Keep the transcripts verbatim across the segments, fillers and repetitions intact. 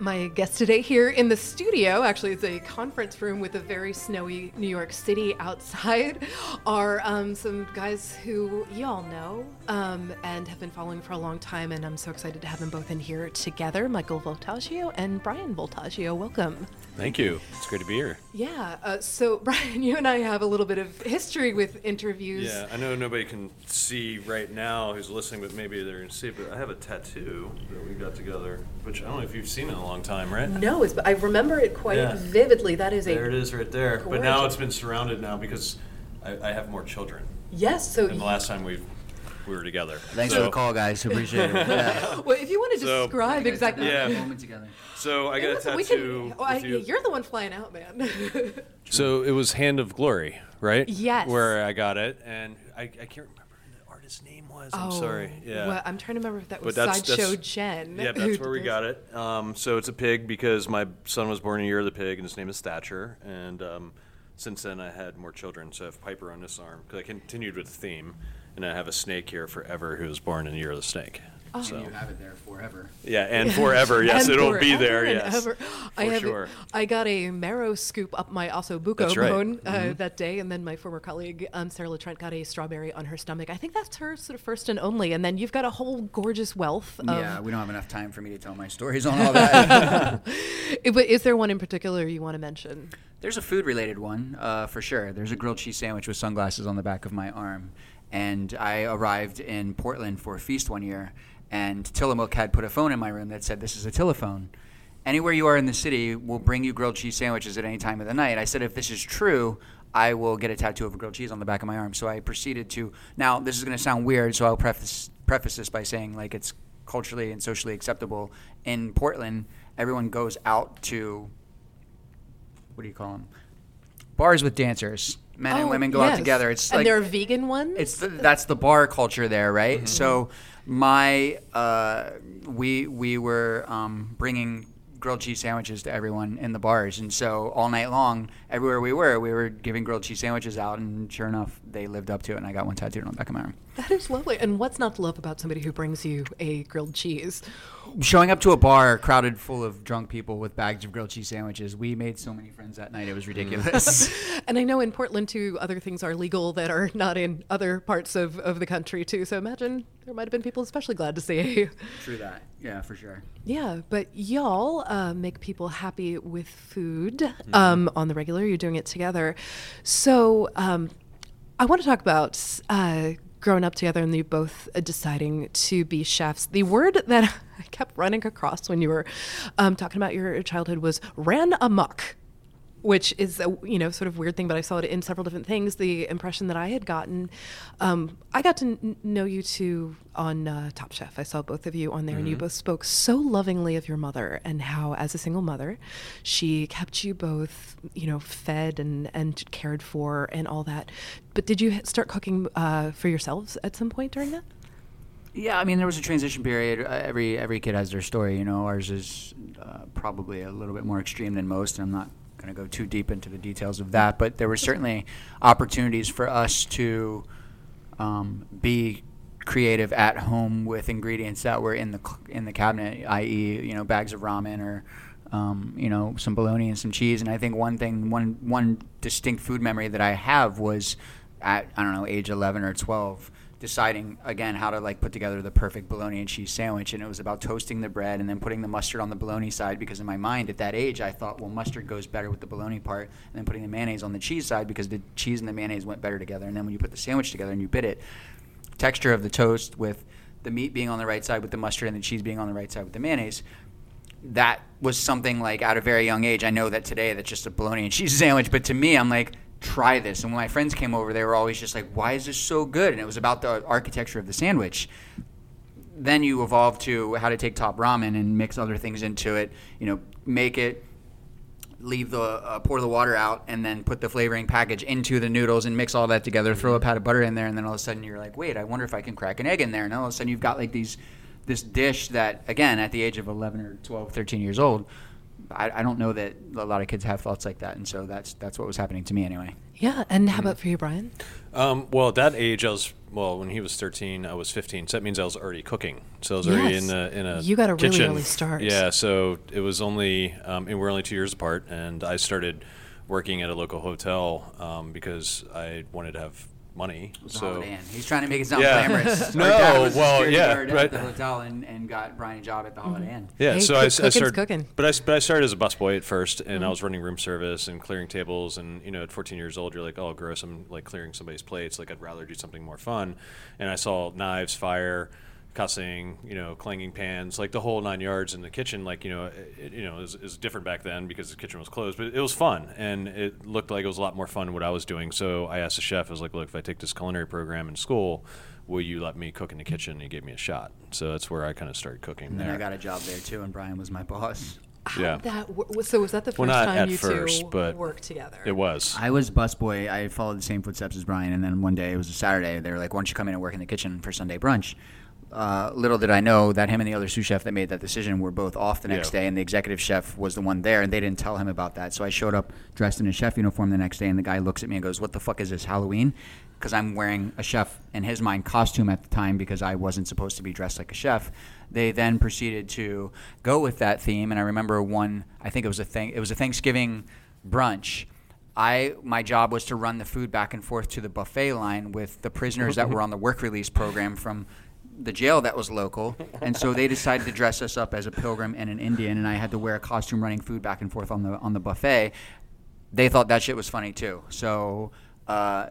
My guest today here in the studio, actually it's a conference room with a very snowy New York City outside, are um, some guys who y'all know um, and have been following for a long time, and I'm so excited to have them both in here together, Michael Voltaggio and Brian Voltaggio. Welcome. Thank you. It's great to be here. Yeah. Uh, so, Brian, you and I have a little bit of history with interviews. Yeah, I know nobody can see right now who's listening, but maybe they're going to see it, but I have a tattoo that we got together, which I don't know if you've seen it. Long time, right? No, it's, I remember it quite yeah. vividly. That is there a there it is right there. Gorgeous. But now it's been surrounded now because I, I have more children. Yes, so than the last time we we were together. Thanks so. For the call, guys. Appreciate it. Yeah. Well, if you want to so, describe exactly, yeah. moment together. So I got was, a tattoo. Can, oh, I, you. You're the one flying out, man. So it was Hand of Glory, right? Yes, where I got it, and I, I can't remember. His name was, I'm oh, sorry. Yeah. Well, I'm trying to remember if that was Sideshow Jen. Yeah, that's where we got it. Um, so it's a pig because my son was born in the year of the pig, and his name is Thatcher. And um, since then, I had more children. So I have Piper on this arm because I continued with the theme, and I have a snake here forever who was born in the year of the snake. Oh. So. And you have it there forever. Yeah, and forever, yes. and it'll forever be there, yes. For I have, sure. I got a marrow scoop up my ossobuco right. bone uh, mm-hmm. that day, and then my former colleague, um, Sarah LaTrent, got a strawberry on her stomach. I think that's her sort of first and only, and then you've got a whole gorgeous wealth. Of yeah, we don't have enough time for me to tell my stories on all that. But is there one in particular you want to mention? There's a food-related one, uh, for sure. There's a grilled cheese sandwich with sunglasses on the back of my arm, and I arrived in Portland for a feast one year, and Tillamook had put a phone in my room that said, "This is a Tillaphone. Anywhere you are in the city, we'll bring you grilled cheese sandwiches at any time of the night." I said, if this is true, I will get a tattoo of a grilled cheese on the back of my arm. So I proceeded to, now this is going to sound weird, so I'll preface, preface this by saying, like, it's culturally and socially acceptable. In Portland, everyone goes out to, what do you call them? Bars with dancers. Men oh, and women go yes. out together. It's and like, there are vegan ones? It's the, that's the bar culture there, right? Mm-hmm. So my uh, we we were um, bringing grilled cheese sandwiches to everyone in the bars. And so all night long, everywhere we were, we were giving grilled cheese sandwiches out. And sure enough, they lived up to it. And I got one tattooed on the back of my arm. That is lovely. And what's not to love about somebody who brings you a grilled cheese? Showing up to a bar crowded full of drunk people with bags of grilled cheese sandwiches. We made so many friends that night. It was ridiculous. And I know in Portland, too, other things are legal that are not in other parts of, of the country, too. So imagine there might have been people especially glad to see you. True that. Yeah, for sure. Yeah, but y'all uh, make people happy with food mm-hmm. um, on the regular. You're doing it together. So um, I want to talk about... Uh, growing up together and you both deciding to be chefs. The word that I kept running across when you were um, talking about your childhood was ran amok, which is a, you know, sort of weird thing, but I saw it in several different things. The impression that I had gotten, um, I got to n- know you two on uh, Top Chef. I saw both of you on there mm-hmm. and you both spoke so lovingly of your mother and how as a single mother, she kept you both, you know, fed and, and cared for and all that. But did you start cooking uh, for yourselves at some point during that? Yeah, I mean, there was a transition period. Every every kid has their story, you know. Ours is uh, probably a little bit more extreme than most, and I'm not going to go too deep into the details of that. But there were certainly opportunities for us to um, be creative at home with ingredients that were in the in the cabinet, that is, you know, bags of ramen or Um, you know, some bologna and some cheese. And I think one thing, one one distinct food memory that I have was at, I don't know, age eleven or twelve, deciding, again, how to, like, put together the perfect bologna and cheese sandwich. And it was about toasting the bread and then putting the mustard on the bologna side because in my mind at that age I thought, well, mustard goes better with the bologna part, and then putting the mayonnaise on the cheese side because the cheese and the mayonnaise went better together. And then when you put the sandwich together and you bit it, texture of the toast with the meat being on the right side with the mustard and the cheese being on the right side with the mayonnaise, that was something, like, at a very young age. I know that today that's just a bologna and cheese sandwich, but to me, I'm like, try this. And when my friends came over, they were always just like, why is this so good? And it was about the architecture of the sandwich. Then you evolve to how to take top ramen and mix other things into it, you know, make it, leave the uh, pour the water out, and then put the flavoring package into the noodles and mix all that together, throw a pat of butter in there, and then all of a sudden you're like, wait, I wonder if I can crack an egg in there. And all of a sudden you've got, like, these this dish that, again, at the age of eleven or twelve, thirteen years old, I, I don't know that a lot of kids have thoughts like that. And so that's that's what was happening to me anyway. Yeah. And how about for you, Brian? Um, well, at that age, I was well, when he was thirteen, I was fifteen. So that means I was already cooking. So I was yes. already in a in a You got a kitchen. Really early start. Yeah. So it was only, um, and we're only two years apart, and I started working at a local hotel um, because I wanted to have money. So man. He's trying to make it sound yeah. glamorous. No, well, yeah, right. At the hotel and, and got Brian a job at the Holiday mm-hmm. Inn. Yeah, hey, so cook, I, I started cooking, but I but I started as a busboy at first, and mm-hmm. I was running room service and clearing tables. And you know, at fourteen years old, you're like, oh, gross, I'm like clearing somebody's plates. Like I'd rather do something more fun. And I saw knives, fire, cussing, you know, clanging pans, like the whole nine yards in the kitchen. Like you know, it, you know, is is different back then because the kitchen was closed, but it was fun, and it looked like it was a lot more fun than what I was doing. So I asked the chef, I was like, "Look, if I take this culinary program in school, will you let me cook in the kitchen?" And he gave me a shot. So that's where I kind of started cooking. And there. Then I got a job there too, and Brian was my boss. How yeah. That w- so was that the first well, time you first, two worked together? It was. I was busboy. I followed the same footsteps as Brian, and then one day it was a Saturday. They were like, "Why don't you come in and work in the kitchen for Sunday brunch?" Uh, little did I know that him and the other sous chef that made that decision were both off the next yeah. day, and the executive chef was the one there, and they didn't tell him about that. So I showed up dressed in a chef uniform the next day, and the guy looks at me and goes, "What the fuck is this, Halloween?" Because I'm wearing a chef, in his mind, costume at the time because I wasn't supposed to be dressed like a chef. They then proceeded to go with that theme, and I remember one, I think it was a thing, it was a Thanksgiving brunch. I my job was to run the food back and forth to the buffet line with the prisoners that were on the work release program from the jail that was local, and so they decided to dress us up as a pilgrim and an Indian, and I had to wear a costume running food back and forth on the on the buffet. They thought that shit was funny too. So uh,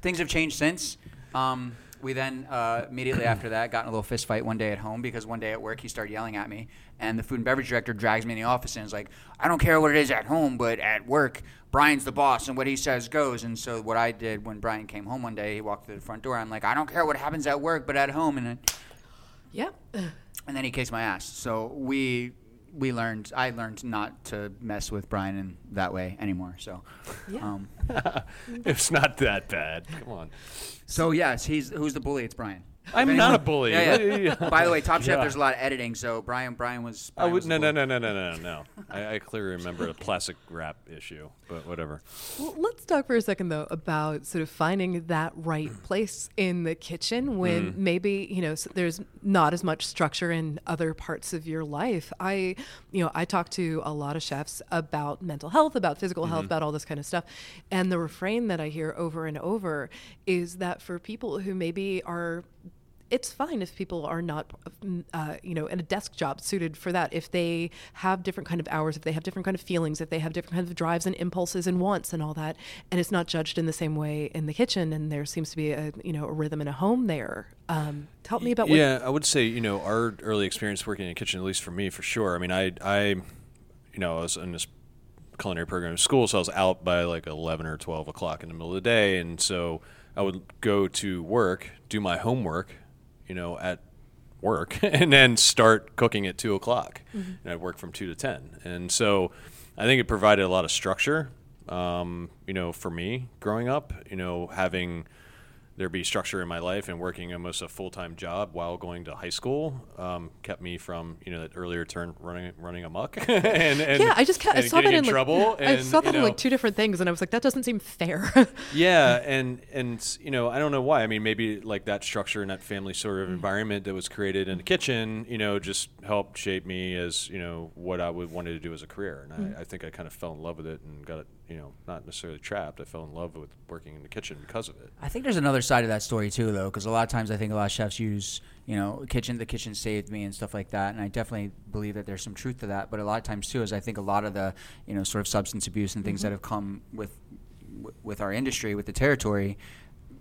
things have changed since. Um, we then uh, immediately after that got in a little fist fight one day at home because one day at work he started yelling at me, and the food and beverage director drags me in the office and is like, "I don't care what it is at home, but at work Brian's the boss, and what he says goes." And so what I did when Brian came home one day, he walked through the front door. I'm like, "I don't care what happens at work, but at home." And yep. And then he kicks my ass. So we we learned. I learned not to mess with Brian in that way anymore. So yeah. um, it's not that bad. Come on. So yes, he's who's the bully? It's Brian. I'm anyone, not a bully. Yeah, yeah. By the way, Top Chef, yeah. there's a lot of editing, so Brian, Brian was. Brian I would, was no, no, no, no, no, no, no, no. I, I clearly remember the plastic wrap issue, but whatever. Well, let's talk for a second though about sort of finding that right place in the kitchen when mm. maybe you know so there's not as much structure in other parts of your life. I, you know, I talk to a lot of chefs about mental health, about physical mm-hmm. health, about all this kind of stuff, and the refrain that I hear over and over is that for people who maybe are. It's fine if people are not, uh, you know, in a desk job suited for that. If they have different kind of hours, if they have different kind of feelings, if they have different kinds of drives and impulses and wants and all that, and it's not judged in the same way in the kitchen. And there seems to be a, you know, a rhythm and a home there. Um, tell me about what... Yeah, I would say, you know, our early experience working in a kitchen, at least for me, for sure. I mean, I, I you know, I was in this culinary program at school, so I was out by like eleven or twelve o'clock in the middle of the day. And so I would go to work, do my homework, you know, at work and then start cooking at two o'clock mm-hmm. and I work from two to ten. And so I think it provided a lot of structure, um, you know, for me growing up, you know, having there be structure in my life and working almost a full-time job while going to high school um, kept me from, you know, that earlier turn running running amok and, and yeah, I just kept, I saw that in trouble. Like, and, I saw that you know, in like two different things and I was like, that doesn't seem fair. yeah, and and you know, I don't know why. I mean, maybe like that structure and that family sort of mm-hmm. environment that was created in the kitchen, you know, just helped shape me as you know what I would wanted to do as a career. And mm-hmm. I, I think I kind of fell in love with it and got it. You know, not necessarily trapped. I fell in love with working in the kitchen because of it. I think there's another side of that story too, though, because a lot of times I think a lot of chefs use, you know, kitchen, the kitchen saved me and stuff like that. And I definitely believe that there's some truth to that. But a lot of times too is I think a lot of the, you know, sort of substance abuse and things mm-hmm. that have come with, w- with our industry, with the territory,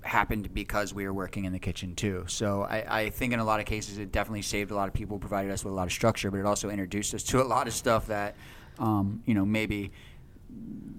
happened because we were working in the kitchen too. So I, I think in a lot of cases it definitely saved a lot of people, provided us with a lot of structure, but it also introduced us to a lot of stuff that, um, you know, maybe –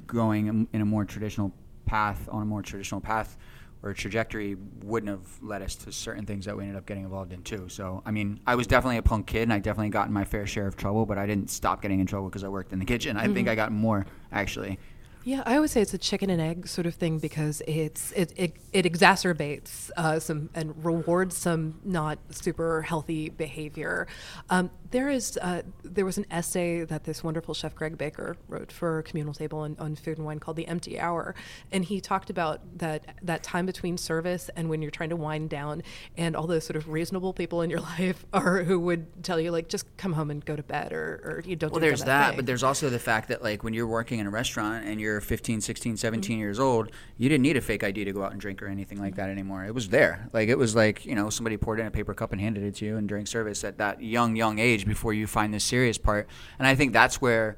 going in a more traditional path, on a more traditional path or trajectory wouldn't have led us to certain things that we ended up getting involved in too. So, I mean, I was definitely a punk kid and I definitely got in my fair share of trouble, but I didn't stop getting in trouble because I worked in the kitchen. I mm-hmm. think I got more, actually. Yeah, I always say it's a chicken and egg sort of thing because it's it it, it exacerbates uh, some and rewards some not super healthy behavior. Um, there is uh, there was an essay that this wonderful chef Greg Baker wrote for Communal Table on, on Food and Wine called The Empty Hour, and he talked about that that time between service and when you're trying to wind down, and all those sort of reasonable people in your life are who would tell you like just come home and go to bed or, or you don't. Well, do there's that, that but there's also the fact that like when you're working in a restaurant and you're fifteen, sixteen, seventeen mm-hmm. years old, you didn't need a fake I D to go out and drink or anything like that anymore. It was there. Like, it was like, you know, somebody poured in a paper cup and handed it to you and during service at that young, young age before you find the serious part. And I think that's where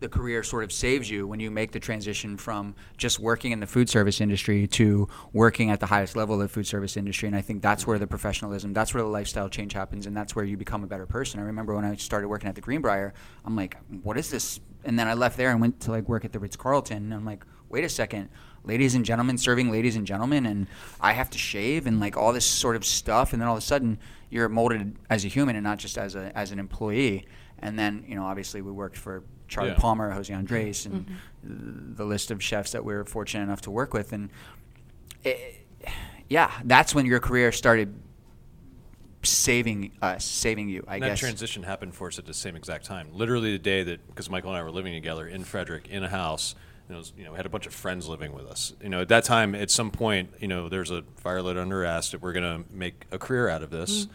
the career sort of saves you when you make the transition from just working in the food service industry to working at the highest level of the food service industry. And I think that's where the professionalism, that's where the lifestyle change happens, and that's where you become a better person. I remember when I started working at the Greenbrier, I'm like, what is this? And then I left there and went to like work at the Ritz-Carlton, and I'm like, wait a second, ladies and gentlemen serving ladies and gentlemen, and I have to shave and like all this sort of stuff. And then all of a sudden you're molded as a human and not just as a as an employee. And then, you know, obviously we worked for Charlie yeah. Palmer, Jose Andres, and mm-hmm. the list of chefs that we were fortunate enough to work with. And it, yeah, that's when your career started saving us, saving you, I and guess. That transition happened for us at the same exact time. Literally the day that, because Michael and I were living together in Frederick, in a house, and it was, you know, we had a bunch of friends living with us. You know, at that time, at some point, you know, there's a fire lit under us that we're going to make a career out of this. Mm-hmm.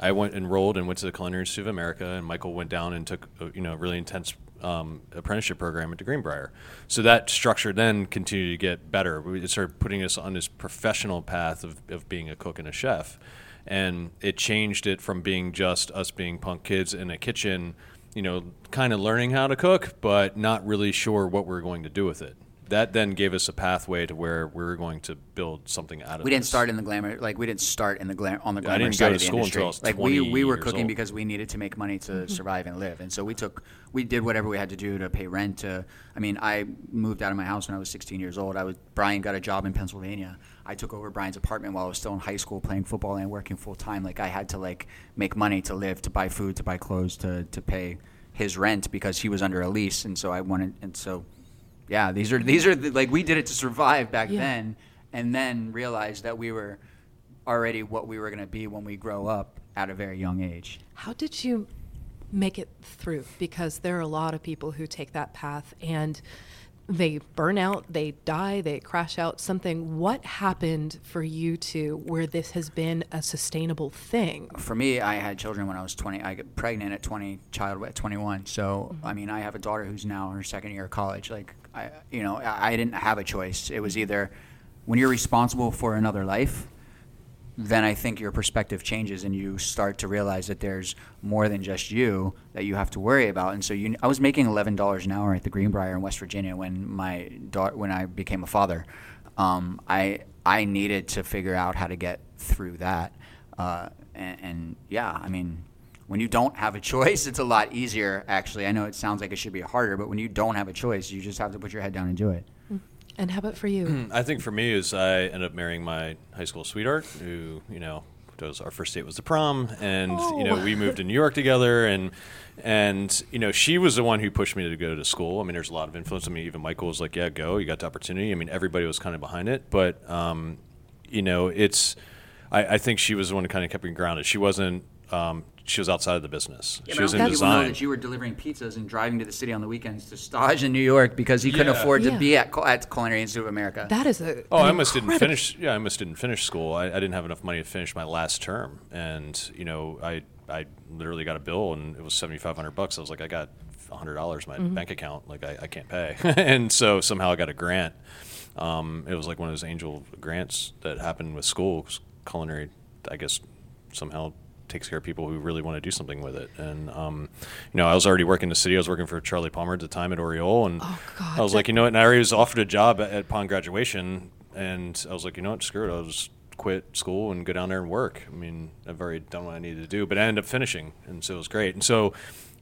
I went enrolled and went to the Culinary Institute of America, and Michael went down and took, a, you know, a really intense um, apprenticeship program at the Greenbrier. So that structure then continued to get better. We started putting us on this professional path of, of being a cook and a chef, and it changed it from being just us being punk kids in a kitchen, you know, kind of learning how to cook, but not really sure what we're going to do with it. That then gave us a pathway to where we were going to build something out of it. We didn't this. start in the glamour, like we didn't start in the glam on the glamour yeah, I didn't side go to of the school industry. Until I was like we we were cooking old. because we needed to make money to mm-hmm. survive and live, and so we took we did whatever we had to do to pay rent. To I mean, I moved out of my house when I was sixteen years old. I was Brian got a job in Pennsylvania. I took over Brian's apartment while I was still in high school playing football and working full time. Like I had to like make money to live, to buy food, to buy clothes, to to pay his rent because he was under a lease, and so I wanted and so. Yeah, these are these are the, like we did it to survive back yeah. then, and then realized that we were already what we were going to be when we grow up at a very young age. How did you make it through? Because there are a lot of people who take that path and they burn out, they die, they crash out, something. What happened for you two where this has been a sustainable thing? For me, I had children when I was twenty. I got pregnant at twenty, child at twenty-one. So, mm-hmm. I mean, I have a daughter who's now in her second year of college. Like, I, you know, I, I didn't have a choice. It was either when you're responsible for another life, then I think your perspective changes and you start to realize that there's more than just you that you have to worry about. And so you, I was making eleven dollars an hour at the Greenbrier in West Virginia when my da- when I became a father. Um, I I needed to figure out how to get through that. Uh, and, and yeah, I mean, when you don't have a choice, it's a lot easier, actually. I know it sounds like it should be harder, but when you don't have a choice, you just have to put your head down and do it. And how about for you? I think for me is I ended up marrying my high school sweetheart who, you know, was, our first date was the prom. And, oh. you know, we moved to New York together. And, and you know, she was the one who pushed me to go to school. I mean, there's a lot of influence. I mean, even Michael was like, yeah, go. You got the opportunity. I mean, everybody was kind of behind it. But, um, you know, it's I, I think she was the one who kind of kept me grounded. She wasn't. Um, She was outside of the business. Yeah, she was in design. People know that you were delivering pizzas and driving to the city on the weekends to stage in New York because you yeah. couldn't afford yeah. to be at at Culinary Institute of America. That is a oh, I almost didn't finish. Yeah, I almost didn't finish school. I, I didn't have enough money to finish my last term, and you know, I I literally got a bill and it was seventy five hundred bucks. I was like, I got a hundred dollars in my mm-hmm. bank account. Like I, I can't pay, and so somehow I got a grant. Um, it was like one of those angel grants that happened with school. Culinary, I guess, somehow takes care of people who really want to do something with it. And, um, you know, I was already working in the city. I was working for Charlie Palmer at the time at Aureole. And oh, God. I was like, you know what? And I already was offered a job at, upon graduation. And I was like, you know what? Screw it. I'll just quit school and go down there and work. I mean, I've already done what I needed to do. But I ended up finishing. And so it was great. And so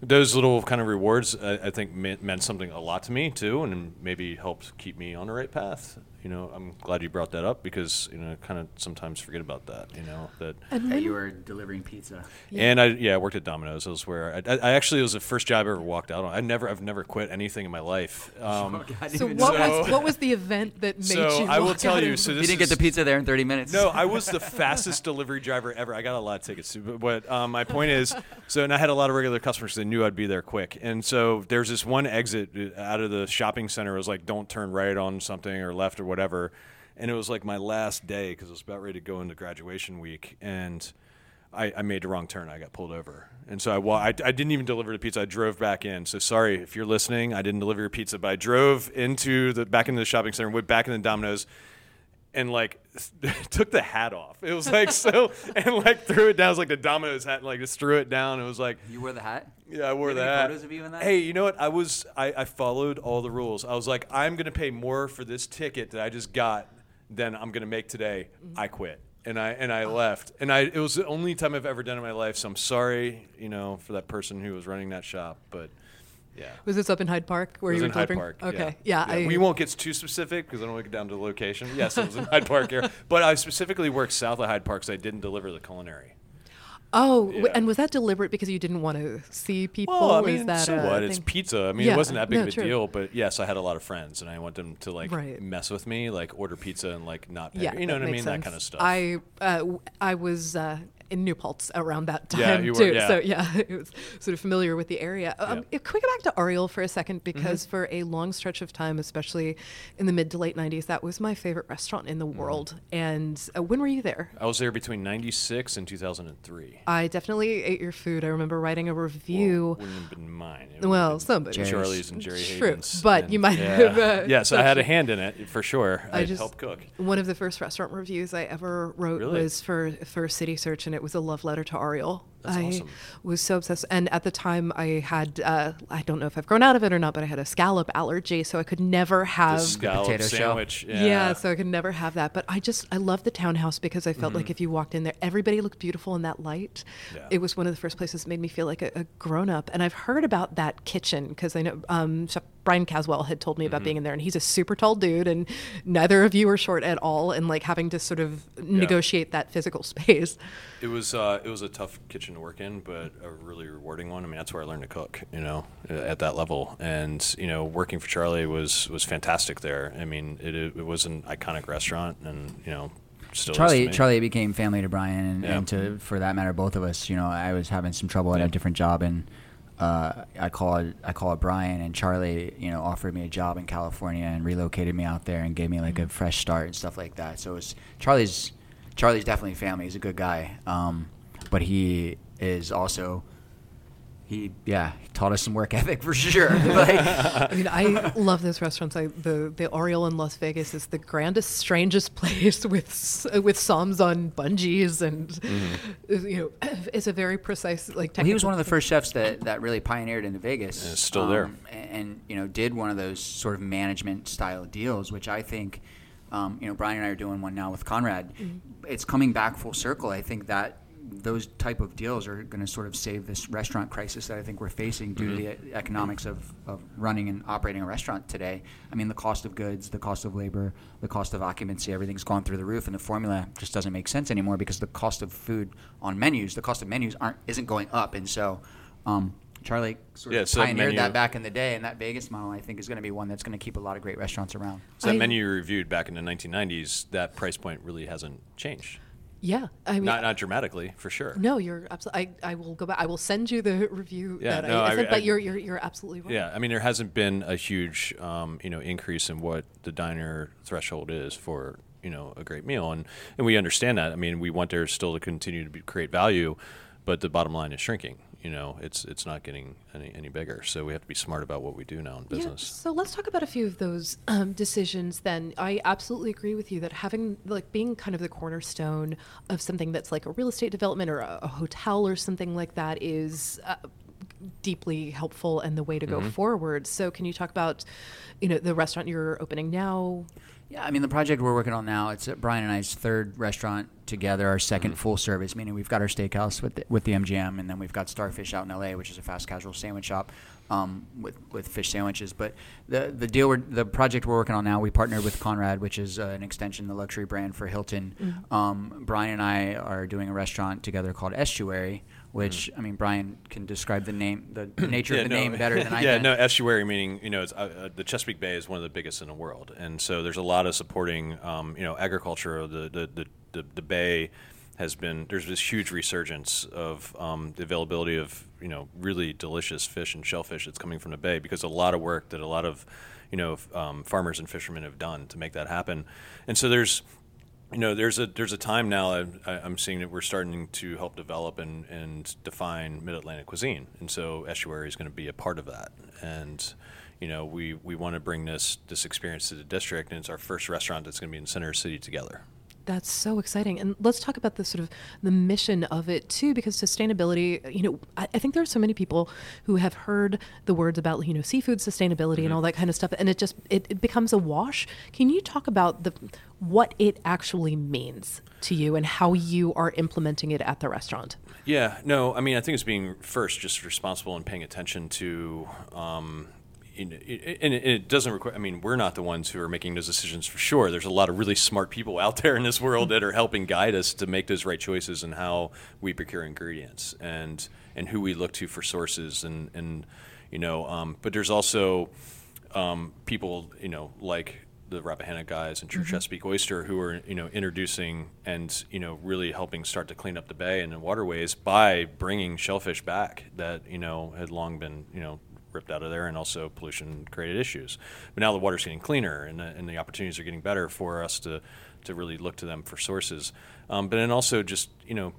those little kind of rewards, I, I think, meant, meant something a lot to me too, and maybe helped keep me on the right path. You know, I'm glad you brought that up because, you know, I kind of sometimes forget about that, you know, that, that you were delivering pizza. Yeah. And I, yeah, I worked at Domino's. That was where I, I, I actually, it was the first job I ever walked out on. I never, I've never quit anything in my life. Um, oh, so what so, was what was the event that made so you I will tell you. So this you didn't is, get the pizza there in thirty minutes. No, I was the fastest delivery driver ever. I got a lot of tickets. But um, my point is, so, and I had a lot of regular customers that knew I'd be there quick. And so there's this one exit out of the shopping center. It was like, don't turn right on something or left or whatever. Whatever, and it was like my last day because I was about ready to go into graduation week, and I, I made the wrong turn. I got pulled over, and so I, well, I, I didn't even deliver the pizza. I drove back in. So sorry if you're listening, I didn't deliver your pizza, but I drove into the back into the shopping center, went back into Domino's, and like took the hat off. It was like so, and like threw it down. It was like the Domino's hat, and like just threw it down. It was like you wore the hat. Yeah, I wore that. Photos of you in that. Hey, you know what? I was I, I followed all the rules. I was like, I'm gonna pay more for this ticket that I just got than I'm gonna make today. Mm-hmm. I quit, and I and I oh. left, and I it was the only time I've ever done in my life. So I'm sorry, you know, for that person who was running that shop, but. Yeah. Was this up in Hyde Park? Where it was you in were Hyde Park. Okay. Yeah. yeah. yeah. I, we won't get too specific because I don't want to get down to the location. Yes, it was in Hyde Park here. But I specifically worked south of Hyde Park because I didn't deliver the culinary. Oh, yeah. And was that deliberate because you didn't want to see people? Well, I mean, is that so what? Thing? It's pizza. I mean, yeah. It wasn't that big no, of a true. deal. But yes, I had a lot of friends, and I want them to like right. mess with me, like order pizza and like not pay. Yeah, you know what I mean? Sense. That kind of stuff. I uh, I was. Uh, in New Paltz around that time yeah, you were, too. Yeah. So yeah, it was sort of familiar with the area. Um, yeah. Can we go back to Ariel for a second? Because mm-hmm. for a long stretch of time, especially in the mid to late nineties, that was my favorite restaurant in the mm-hmm. world. And uh, when were you there? I was there between ninety-six and two thousand three. I definitely ate your food. I remember writing a review. Well, it wouldn't have been mine. It well, somebody. Charlie's and Jerry True, Hayden's. But and, you might yeah. have. Uh, yes, so I had a hand in it, for sure. I, I just, helped cook. One of the first restaurant reviews I ever wrote really? was for, for City Search, and it was a love letter to Ariel. That's I awesome. was so obsessed. And at the time I had, uh, I don't know if I've grown out of it or not, but I had a scallop allergy. So I could never have the scallop potato sandwich. Yeah. yeah. So I could never have that. But I just, I loved the townhouse because I felt mm-hmm. like if you walked in there, everybody looked beautiful in that light. Yeah. It was one of the first places that made me feel like a, a grown up. And I've heard about that kitchen because I know um, Chef Brian Caswell had told me mm-hmm. about being in there, and he's a super tall dude and neither of you are short at all. And like having to sort of yeah. negotiate that physical space. It was, uh, it was a tough kitchen to work in, but a really rewarding one. I mean, that's where I learned to cook, you know, at that level. And, you know, working for Charlie was, was fantastic there. I mean, it, it was an iconic restaurant, and, you know, still Charlie, is to me. Charlie became family to Brian and, yeah. and to, for that matter, both of us. You know, I was having some trouble at yeah. a different job, and uh, I called, I called Brian, and Charlie, you know, offered me a job in California and relocated me out there and gave me like a fresh start and stuff like that. So it was Charlie's, Charlie's definitely family. He's a good guy. Um, But he is also, he yeah, he taught us some work ethic for sure. Like, I mean, I love those restaurants. I, the the Oriole in Las Vegas is the grandest, strangest place with with psalms on bungees, and mm-hmm. you know, it's a very precise like. Technical well, he was one of the first chefs that, that really pioneered into Vegas. And it's still um, there, and you know, did one of those sort of management style deals, which I think. Um, you know, Brian and I are doing one now with Conrad. Mm-hmm. It's coming back full circle. I think that. Those type of deals are going to sort of save this restaurant crisis that I think we're facing due mm-hmm. to the economics of, of running and operating a restaurant today. I mean, the cost of goods, the cost of labor, the cost of occupancy, everything's gone through the roof, and the formula just doesn't make sense anymore because the cost of food on menus, the cost of menus aren't isn't going up. And so um, Charlie sort yeah, of pioneered that, that back in the day, and that Vegas model, I think, is going to be one that's going to keep a lot of great restaurants around. So that I, menu you reviewed back in the nineteen nineties, that price point really hasn't changed. Yeah, I mean, not not dramatically for sure. No, you're absolutely. I, I will go back. I will send you the review yeah, that no, I, I said, I, but I, you're you're you're absolutely right. Yeah, I mean, there hasn't been a huge um, you know increase in what the diner threshold is for you know a great meal, and and we understand that. I mean, we want there still to continue to be, create value, but the bottom line is shrinking. You know, it's it's not getting any, any bigger. So we have to be smart about what we do now in business. Yeah, so let's talk about a few of those um, decisions then. I absolutely agree with you that having, like, being kind of the cornerstone of something that's like a real estate development or a, a hotel or something like that is... Uh, deeply helpful and the way to go mm-hmm. forward. So can you talk about, you know, the restaurant you're opening now? Yeah, I mean, the project we're working on now, it's Brian and I's third restaurant together, our second mm-hmm. full service, meaning we've got our steakhouse with the, with the M G M, and then we've got Starfish out in L A, which is a fast casual sandwich shop um, with, with fish sandwiches. But the the deal, we're, the project we're working on now, we partnered with Conrad, which is uh, an extension, the luxury brand for Hilton. Mm-hmm. Um, Brian and I are doing a restaurant together called Estuary, which, mm. I mean, Brian can describe the name, the, the nature yeah, of the no, name better than I yeah, can. Yeah, no, estuary meaning, you know, it's, uh, uh, the Chesapeake Bay is one of the biggest in the world. And so there's a lot of supporting, um, you know, agriculture. The, the, the, the, the Bay has been, there's this huge resurgence of um, the availability of, you know, really delicious fish and shellfish that's coming from the Bay, because a lot of work that a lot of, you know, um, farmers and fishermen have done to make that happen. And so there's, You know, there's a there's a time now I, I, I'm seeing that we're starting to help develop and, and define Mid-Atlantic cuisine. And so Estuary is going to be a part of that. And, you know, we, we want to bring this this experience to the district. And it's our first restaurant that's going to be in Center City together. That's so exciting. And let's talk about the sort of the mission of it, too, because sustainability, you know, I, I think there are so many people who have heard the words about, you know, seafood sustainability mm-hmm. and all that kind of stuff. And it just it, it becomes a wash. Can you talk about the what it actually means to you and how you are implementing it at the restaurant? Yeah, no, I mean, I think it's being first just responsible and paying attention to um And it doesn't require, I mean, we're not the ones who are making those decisions for sure. There's a lot of really smart people out there in this world that are helping guide us to make those right choices and how we procure ingredients and, and who we look to for sources. And, and you know, um, but there's also um, people, you know, like the Rappahannock guys and True mm-hmm. Chesapeake Oyster who are, you know, introducing and, you know, really helping start to clean up the bay and the waterways by bringing shellfish back that, you know, had long been, you know, ripped out of there, and also pollution created issues. But now the water's getting cleaner, and the, and the opportunities are getting better for us to, to really look to them for sources. Um, but then also just, you know,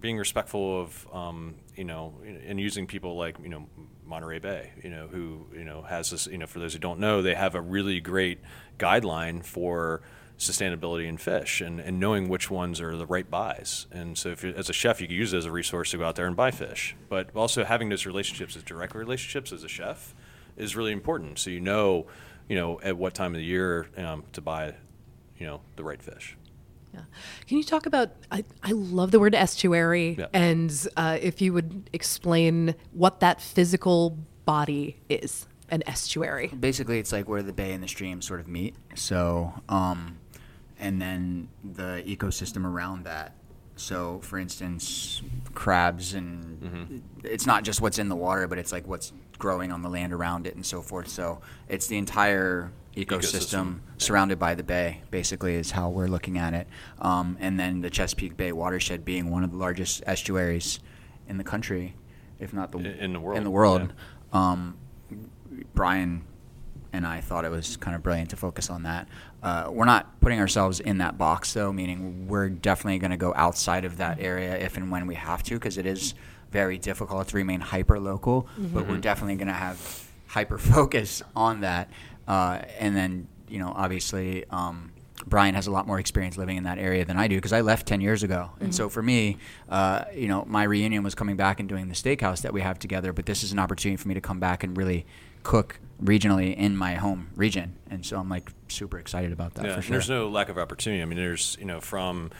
being respectful of, um, you know, and using people like, you know, Monterey Bay, you know, who, you know, has this, you know, for those who don't know, they have a really great guideline for sustainability in fish and, and knowing which ones are the right buys. And so if you're, as a chef, you can use it as a resource to go out there and buy fish. But also having those relationships, as direct relationships as a chef, is really important. So you know, you know, at what time of the year um, to buy, you know, the right fish. Yeah. Can you talk about, I, I love the word estuary, yeah. and uh, if you would explain what that physical body is, an estuary. Basically, it's like where the bay and the stream sort of meet. So, um, and then the ecosystem around that. So, for instance, crabs and mm-hmm. it's not just what's in the water, but it's like what's growing on the land around it and so forth. So it's the entire ecosystem, ecosystem. surrounded by the bay, basically, is how we're looking at it. Um, and then the Chesapeake Bay watershed being one of the largest estuaries in the country, if not the in the world. In the world. Yeah. Um, Brian and I thought it was kind of brilliant to focus on that. Uh, we're not putting ourselves in that box, though, meaning we're definitely going to go outside of that area if and when we have to, because it is very difficult to remain hyper-local, mm-hmm. but we're definitely going to have hyper-focus on that. Uh, and then, you know, obviously, um, Brian has a lot more experience living in that area than I do, because I left ten years ago. Mm-hmm. And so for me, uh, you know, my reunion was coming back and doing the steakhouse that we have together, but this is an opportunity for me to come back and really cook regionally in my home region, and so I'm like super excited about that. Yeah, for sure. There's no lack of opportunity. I mean, there's, you know, from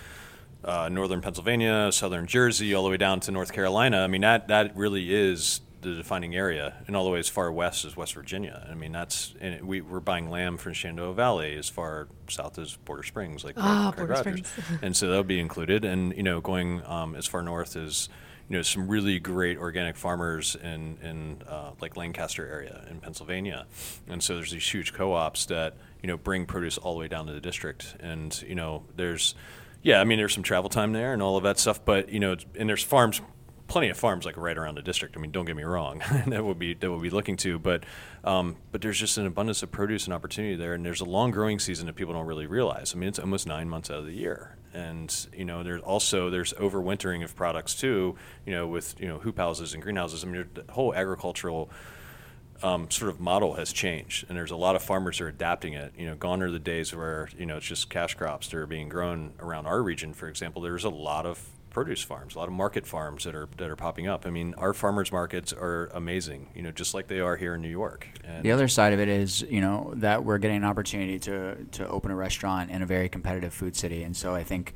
uh, northern Pennsylvania, southern Jersey, all the way down to North Carolina. I mean, that that really is the defining area, and all the way as far west as West Virginia. I mean, that's and it, we we're buying lamb from Shenandoah Valley as far south as Border Springs, like ah, Craig Border Rogers. Springs, and so that'll be included. And you know, going um, as far north as you know, some really great organic farmers in, in uh, like Lancaster area in Pennsylvania. And so there's these huge co-ops that, you know, bring produce all the way down to the district. And, you know, there's, yeah, I mean, there's some travel time there and all of that stuff, but, you know, and there's farms, plenty of farms like right around the district. I mean, don't get me wrong, that would be, that would be looking to, but, um, but there's just an abundance of produce and opportunity there. And there's a long growing season that people don't really realize. I mean, it's almost nine months out of the year. And, you know, there's also, there's overwintering of products too, you know, with, you know, hoop houses and greenhouses. I mean, the whole agricultural um, sort of model has changed, and there's a lot of farmers who are adapting it. You know, gone are the days where, you know, it's just cash crops that are being grown around our region, for example. There's a lot of produce farms, a lot of market farms that are that are popping up. I mean, our farmers markets are amazing, you know, just like they are here in New York. And the other side of it is, you know, that we're getting an opportunity to to open a restaurant in a very competitive food city. And so I think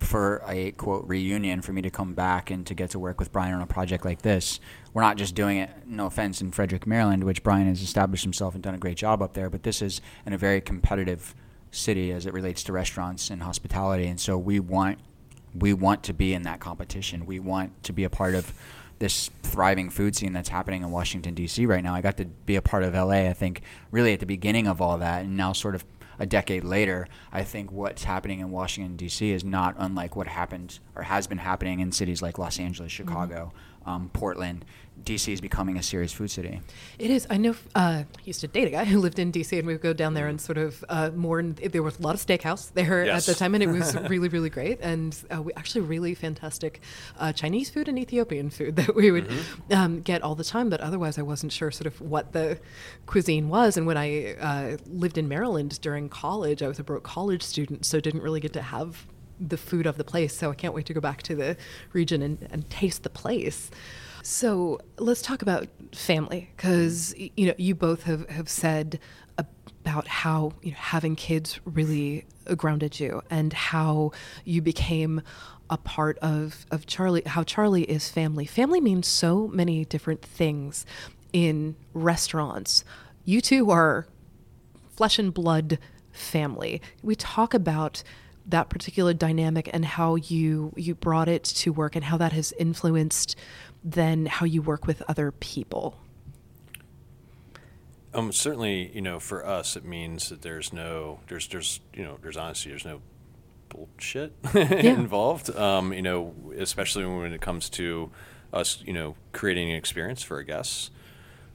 for a, quote, reunion, for me to come back and to get to work with Brian on a project like this, we're not just doing it, no offense, in Frederick, Maryland, which Brian has established himself and done a great job up there, but this is in a very competitive city as it relates to restaurants and hospitality. And so we want we want to be in that competition. We want to be a part of this thriving food scene that's happening in Washington, D C right now. I got to be a part of L A, I think, really at the beginning of all that, and now sort of a decade later, I think what's happening in Washington, D C is not unlike what happened or has been happening in cities like Los Angeles, Chicago, mm-hmm. um, Portland. D C is becoming a serious food city. It is. I know uh, I used to date a guy who lived in D C, and we would go down there and sort of uh, mourn. There was a lot of steakhouse there yes. at the time, and it was really, really great. And uh, we actually really fantastic uh, Chinese food and Ethiopian food that we would mm-hmm. um, get all the time. But otherwise, I wasn't sure sort of what the cuisine was. And when I uh, lived in Maryland during college, I was a broke college student, so didn't really get to have the food of the place. So I can't wait to go back to the region and, and taste the place. So let's talk about family, because, you know, you both have, have said about how, you know, having kids really grounded you and how you became a part of, of Charlie, how Charlie is family. Family means so many different things in restaurants. You two are flesh and blood family. We talk about that particular dynamic and how you you brought it to work and how that has influenced then how you work with other people. Um, certainly, you know, for us, it means that there's no, there's, there's, you know, there's honesty, there's no bullshit involved. Um, you know, especially when it comes to us, you know, creating an experience for our guests.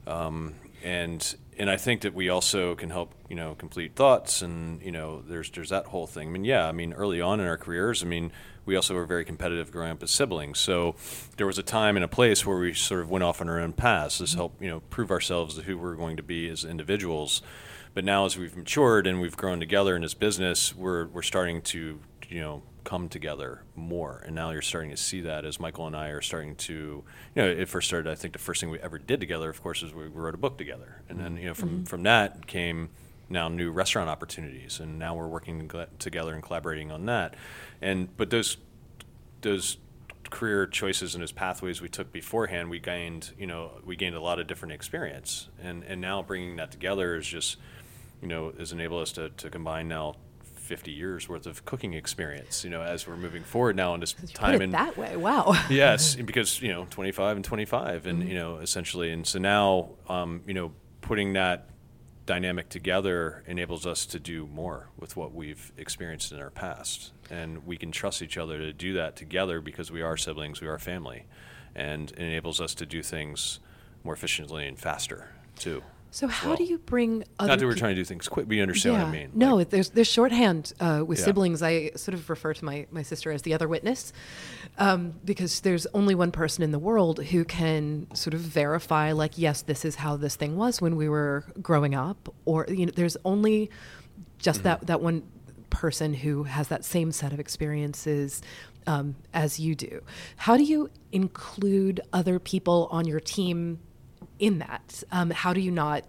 Um, and, and I think that we also can help, you know, complete thoughts and, you know, there's, there's that whole thing. I mean, yeah, I mean, early on in our careers, I mean, we also were very competitive growing up as siblings. So there was a time and a place where we sort of went off on our own paths. This helped, you know, prove ourselves to who we're going to be as individuals. But now as we've matured and we've grown together in this business, we're, we're starting to, you know, come together more. And now you're starting to see that as Michael and I are starting to, you know, it first started, I think the first thing we ever did together, of course, is we wrote a book together. And then, you know, from, mm-hmm. from that came now new restaurant opportunities. And now we're working together and collaborating on that. And, but those, those career choices and those pathways we took beforehand, we gained, you know, we gained a lot of different experience. And, and now bringing that together is just, you know, has enabled us to, to combine now fifty years worth of cooking experience, you know, as we're moving forward now in this time. Put it and that way. Wow. Yes. Because, you know, twenty-five and twenty-five and, mm-hmm. you know, essentially. And so now, um, you know, putting that dynamic together enables us to do more with what we've experienced in our past. And we can trust each other to do that together because we are siblings, we are family, and it enables us to do things more efficiently and faster too. So how well, do you bring other Not that we're people, trying to do things quick, but you understand yeah, what I mean. No, like, there's there's shorthand uh, with yeah. siblings. I sort of refer to my, my sister as the other witness um, because there's only one person in the world who can sort of verify, like, yes, this is how this thing was when we were growing up. Or, you know, there's only just mm-hmm. that, that one person who has that same set of experiences um, as you do. How do you include other people on your team in that? Um, how do you not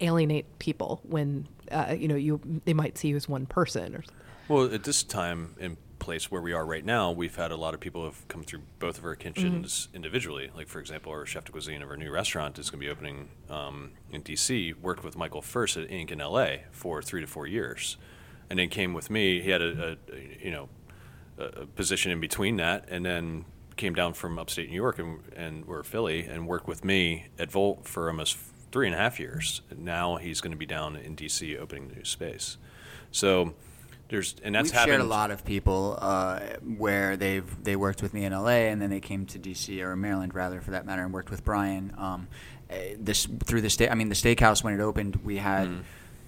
alienate people when, uh, you know, you they might see you as one person? Or well, at this time and place where we are right now, we've had a lot of people have come through both of our kitchens mm-hmm. individually. Like, for example, our chef de cuisine of our new restaurant is going to be opening um, in D C worked with Michael first at Inc in L A for three to four years. And then came with me. He had a, a, a you know, a position in between that, and then came down from upstate New York and, and or Philly and worked with me at Volt for almost three and a half years. Now he's going to be down in D C opening the new space. So there's, and that's We've happened. Shared a lot of people uh, where they've, they worked with me in L A and then they came to D C or Maryland rather for that matter and worked with Brian. Um, this through the state, I mean the steakhouse when it opened, we had mm.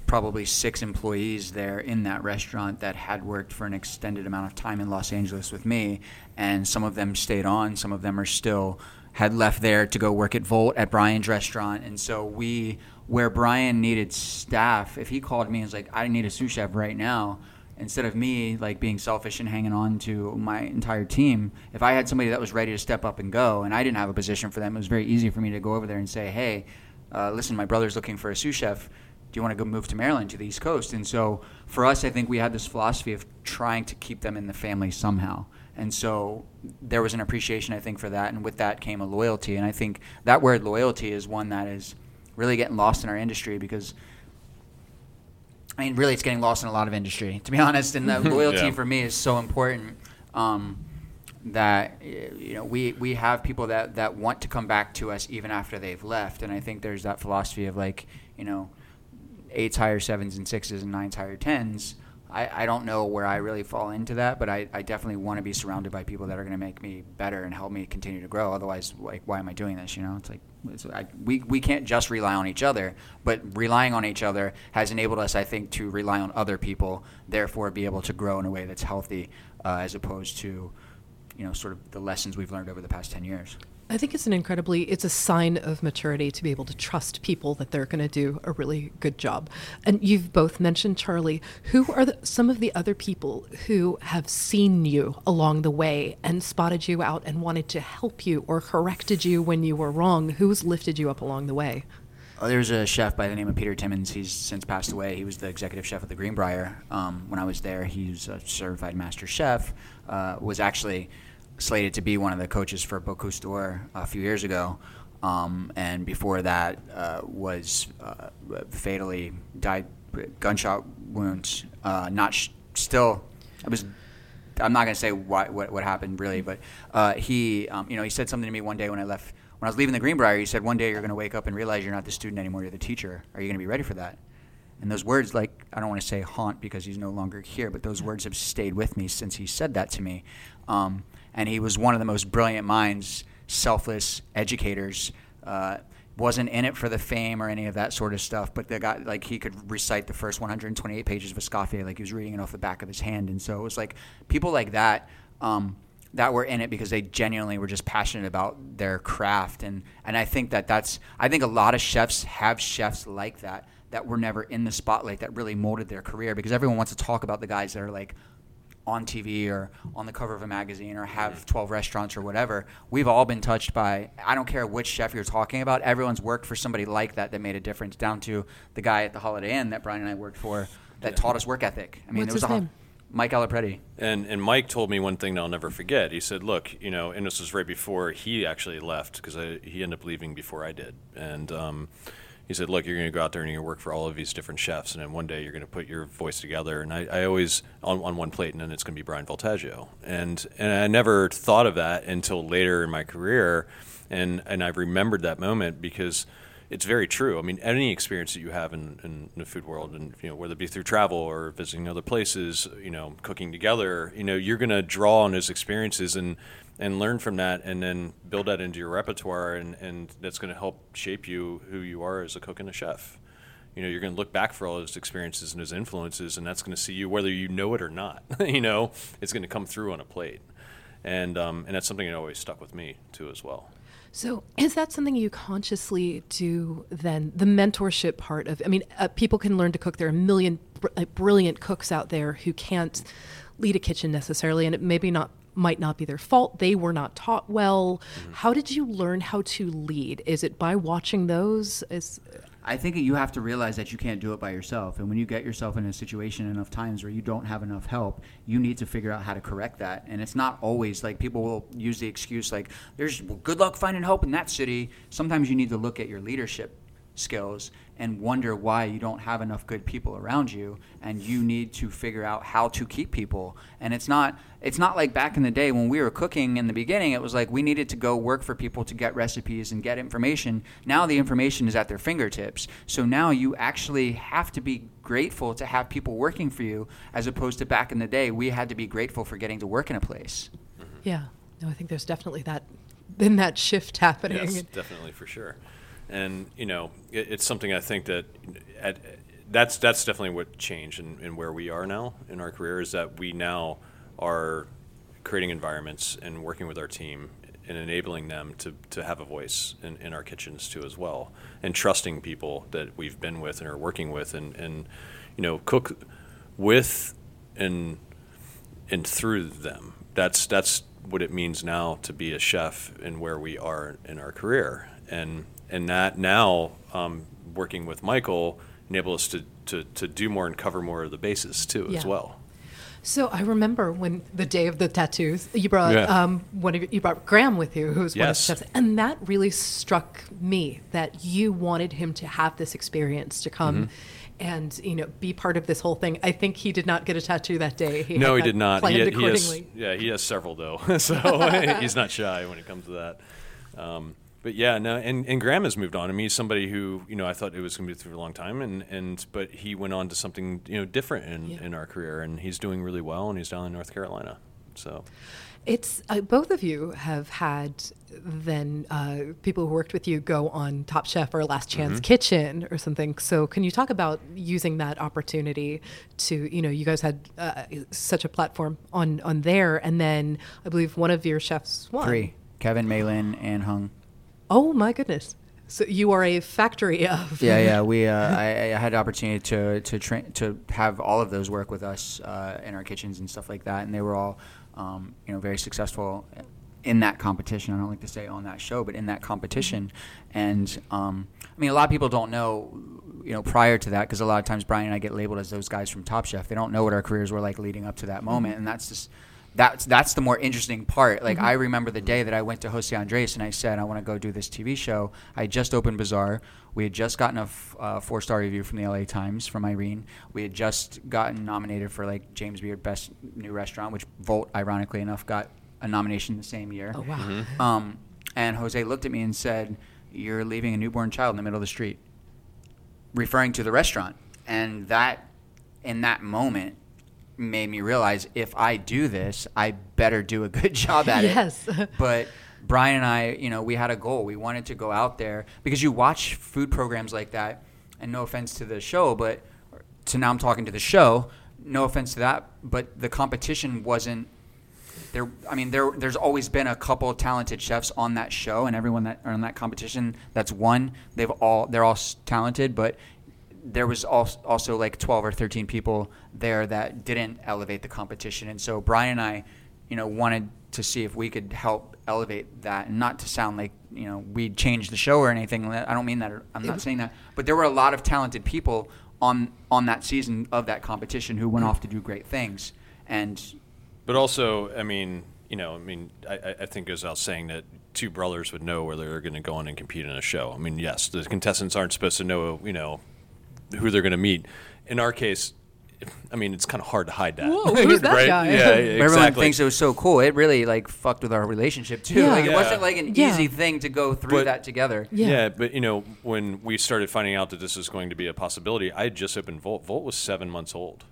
probably six employees there in that restaurant that had worked for an extended amount of time in Los Angeles with me, and some of them stayed on, some of them are still had left there to go work at Volt at Brian's restaurant. And so we where Brian needed staff, if he called me and was like, I need a sous chef right now, instead of me like being selfish and hanging on to my entire team, if I had somebody that was ready to step up and go, and I didn't have a position for them, it was very easy for me to go over there and say, hey, uh, listen, my brother's looking for a sous chef. Do you want to go move to Maryland, to the East Coast? And so for us, I think we had this philosophy of trying to keep them in the family somehow. And so there was an appreciation, I think, for that. And with that came a loyalty. And I think that word loyalty is one that is really getting lost in our industry because, I mean, really it's getting lost in a lot of industry, to be honest. And the loyalty yeah. for me is so important um, that, you know, we, we have people that, that want to come back to us even after they've left. And I think there's that philosophy of like, you know, eights higher sevens and sixes and nines higher tens. I, I don't know where I really fall into that, but I, I definitely want to be surrounded by people that are going to make me better and help me continue to grow. Otherwise, like, why am I doing this? You know, it's like it's, I, we we can't just rely on each other, but relying on each other has enabled us, I think, to rely on other people, therefore be able to grow in a way that's healthy uh, as opposed to, you know, sort of the lessons we've learned over the past ten years. I think it's an incredibly, it's a sign of maturity to be able to trust people that they're going to do a really good job. And you've both mentioned Charlie. Who are the, some of the other people who have seen you along the way and spotted you out and wanted to help you or corrected you when you were wrong? Who's lifted you up along the way? Oh, there's a chef by the name of Peter Timmons. He's since passed away. He was the executive chef of the Greenbrier. Um, when I was there, he was a certified master chef, uh, was actually slated to be one of the coaches for Bocuse d'Or a few years ago, um, and before that uh, was uh, fatally died gunshot wounds. Uh, not sh- still, I was. I'm not gonna say what what, what happened really, but uh, he, um, you know, he said something to me one day when I left, when I was leaving the Greenbrier. He said, "One day you're gonna wake up and realize you're not the student anymore. You're the teacher. Are you gonna be ready for that?" And those words, like, I don't want to say haunt because he's no longer here, but those words have stayed with me since he said that to me. Um, And he was one of the most brilliant minds, selfless educators. Uh, wasn't in it for the fame or any of that sort of stuff. But the guy, like, he could recite the first one hundred twenty-eight pages of Escoffier like he was reading it off the back of his hand. And so it was like people like that um, that were in it because they genuinely were just passionate about their craft. And and I think that that's I think a lot of chefs have chefs like that that were never in the spotlight that really molded their career, because everyone wants to talk about the guys that are like on T V or on the cover of a magazine or have twelve restaurants or whatever. We've all been touched by, I don't care which chef you're talking about, everyone's worked for somebody like that that made a difference, down to the guy at the Holiday Inn that Brian and I worked for that yeah. taught us work ethic. I mean, What's it was his a, name? Mike Alapretti. And and Mike told me one thing that I'll never forget. He said, look, you know, and this was right before he actually left, because he ended up leaving before I did. And um, he said, look, you're going to go out there and you're going to work for all of these different chefs, and then one day you're going to put your voice together. And I, I always, on, on one plate, and then it's going to be Brian Voltaggio. And and I never thought of that until later in my career, and, and I remembered that moment because it's very true. I mean, any experience that you have in, in the food world, and you know, whether it be through travel or visiting other places, you know, cooking together, you know, you're going to draw on those experiences and and learn from that, and then build that into your repertoire, and, and that's going to help shape you who you are as a cook and a chef. You know, you're going to look back for all those experiences and those influences, and that's going to see you whether you know it or not. You know, it's going to come through on a plate, and um, and that's something that always stuck with me too as well. So is that something you consciously do then, the mentorship part of, I mean, uh, people can learn to cook. There are a million br- brilliant cooks out there who can't lead a kitchen necessarily, and it maybe not might not be their fault. They were not taught well. Mm-hmm. How did you learn how to lead? Is it by watching those? Is I think you have to realize that you can't do it by yourself. And when you get yourself in a situation enough times where you don't have enough help, you need to figure out how to correct that. And it's not always like people will use the excuse like, there's well, good luck finding help in that city. Sometimes you need to look at your leadership skills and wonder why you don't have enough good people around you, and you need to figure out how to keep people. And it's not it's not like back in the day when we were cooking in the beginning, it was like we needed to go work for people to get recipes and get information. Now the information is at their fingertips. So now you actually have to be grateful to have people working for you, as opposed to back in the day we had to be grateful for getting to work in a place. Mm-hmm. Yeah. No, I think there's definitely that been that shift happening. Yes, definitely, for sure. And, you know, it, it's something I think that at, that's that's definitely what changed in, in where we are now in our career, is that we now are creating environments and working with our team and enabling them to, to have a voice in, in our kitchens too as well, and trusting people that we've been with and are working with, and, and you know, cook with and and through them. That's that's what it means now to be a chef and where we are in our career. And and that now um, working with Michael enables us to, to, to do more and cover more of the bases too, yeah. as well. So I remember when the day of the tattoos, you brought yeah. um, one of you brought Graham with you, who's yes. one of the chefs, and that really struck me that you wanted him to have this experience to come mm-hmm. and you know be part of this whole thing. I think he did not get a tattoo that day. He no, he did not. Planned he had, accordingly. He has, yeah, he has several though, so he's not shy when it comes to that. Um, but yeah, no, and, and Graham has moved on. I mean, he's somebody who you know I thought it was going to be through a long time, and, and but he went on to something you know different in, yeah. in our career, and he's doing really well, and he's down in North Carolina. So, it's uh, both of you have had then uh, people who worked with you go on Top Chef or Last Chance mm-hmm. Kitchen or something. So, can you talk about using that opportunity to you know you guys had uh, such a platform on on there, and then I believe one of your chefs won. Three: Kevin, Malin, and Hung. Oh my goodness! So you are a factory of yeah, yeah. We uh, I, I had the opportunity to to tra- to have all of those work with us uh, in our kitchens and stuff like that, and they were all um, you know very successful in that competition. I don't like to say on that show, but in that competition, and um, I mean a lot of people don't know you know prior to that because a lot of times Brian and I get labeled as those guys from Top Chef. They don't know what our careers were like leading up to that moment, and that's just. That's that's the more interesting part. Like mm-hmm. I remember the day that I went to Jose Andres and I said, I want to go do this T V show. I had just opened Bazaar. We had just gotten a f- uh, four-star review from the L A Times from Irene. We had just gotten nominated for like James Beard Best New Restaurant, which Volt, ironically enough, got a nomination the same year. Oh, wow. Mm-hmm. Um, and Jose looked at me and said, you're leaving a newborn child in the middle of the street, referring to the restaurant. And that, in that moment, made me realize if I do this, I better do a good job at yes. it. Yes. But Brian and I, you know, we had a goal. We wanted to go out there because you watch food programs like that, and no offense to the show, but to now I'm talking to the show, no offense to that, but the competition wasn't there. I mean, there there's always been a couple of talented chefs on that show, and everyone that are in that competition that's won, they've all they're all talented, but there was also like twelve or thirteen people there that didn't elevate the competition. And so Brian and I, you know, wanted to see if we could help elevate that, and not to sound like, you know, we'd change the show or anything. I don't mean that. I'm not saying that. But there were a lot of talented people on, on that season of that competition who went off to do great things. And, but also, I mean, you know, I mean, I, I think as I was saying that, two brothers would know whether they're going to go on and compete in a show. I mean, yes, the contestants aren't supposed to know, you know, who they're going to meet. In our case, I mean, it's kind of hard to hide that. Whoa, who's that right? guy? Yeah, yeah, exactly. Everyone thinks it was so cool. It really like fucked with our relationship too. Yeah. Like it yeah. wasn't like an yeah. easy thing to go through but, that together. Yeah. yeah, but you know, when we started finding out that this was going to be a possibility, I had just opened Volt. Volt was seven months old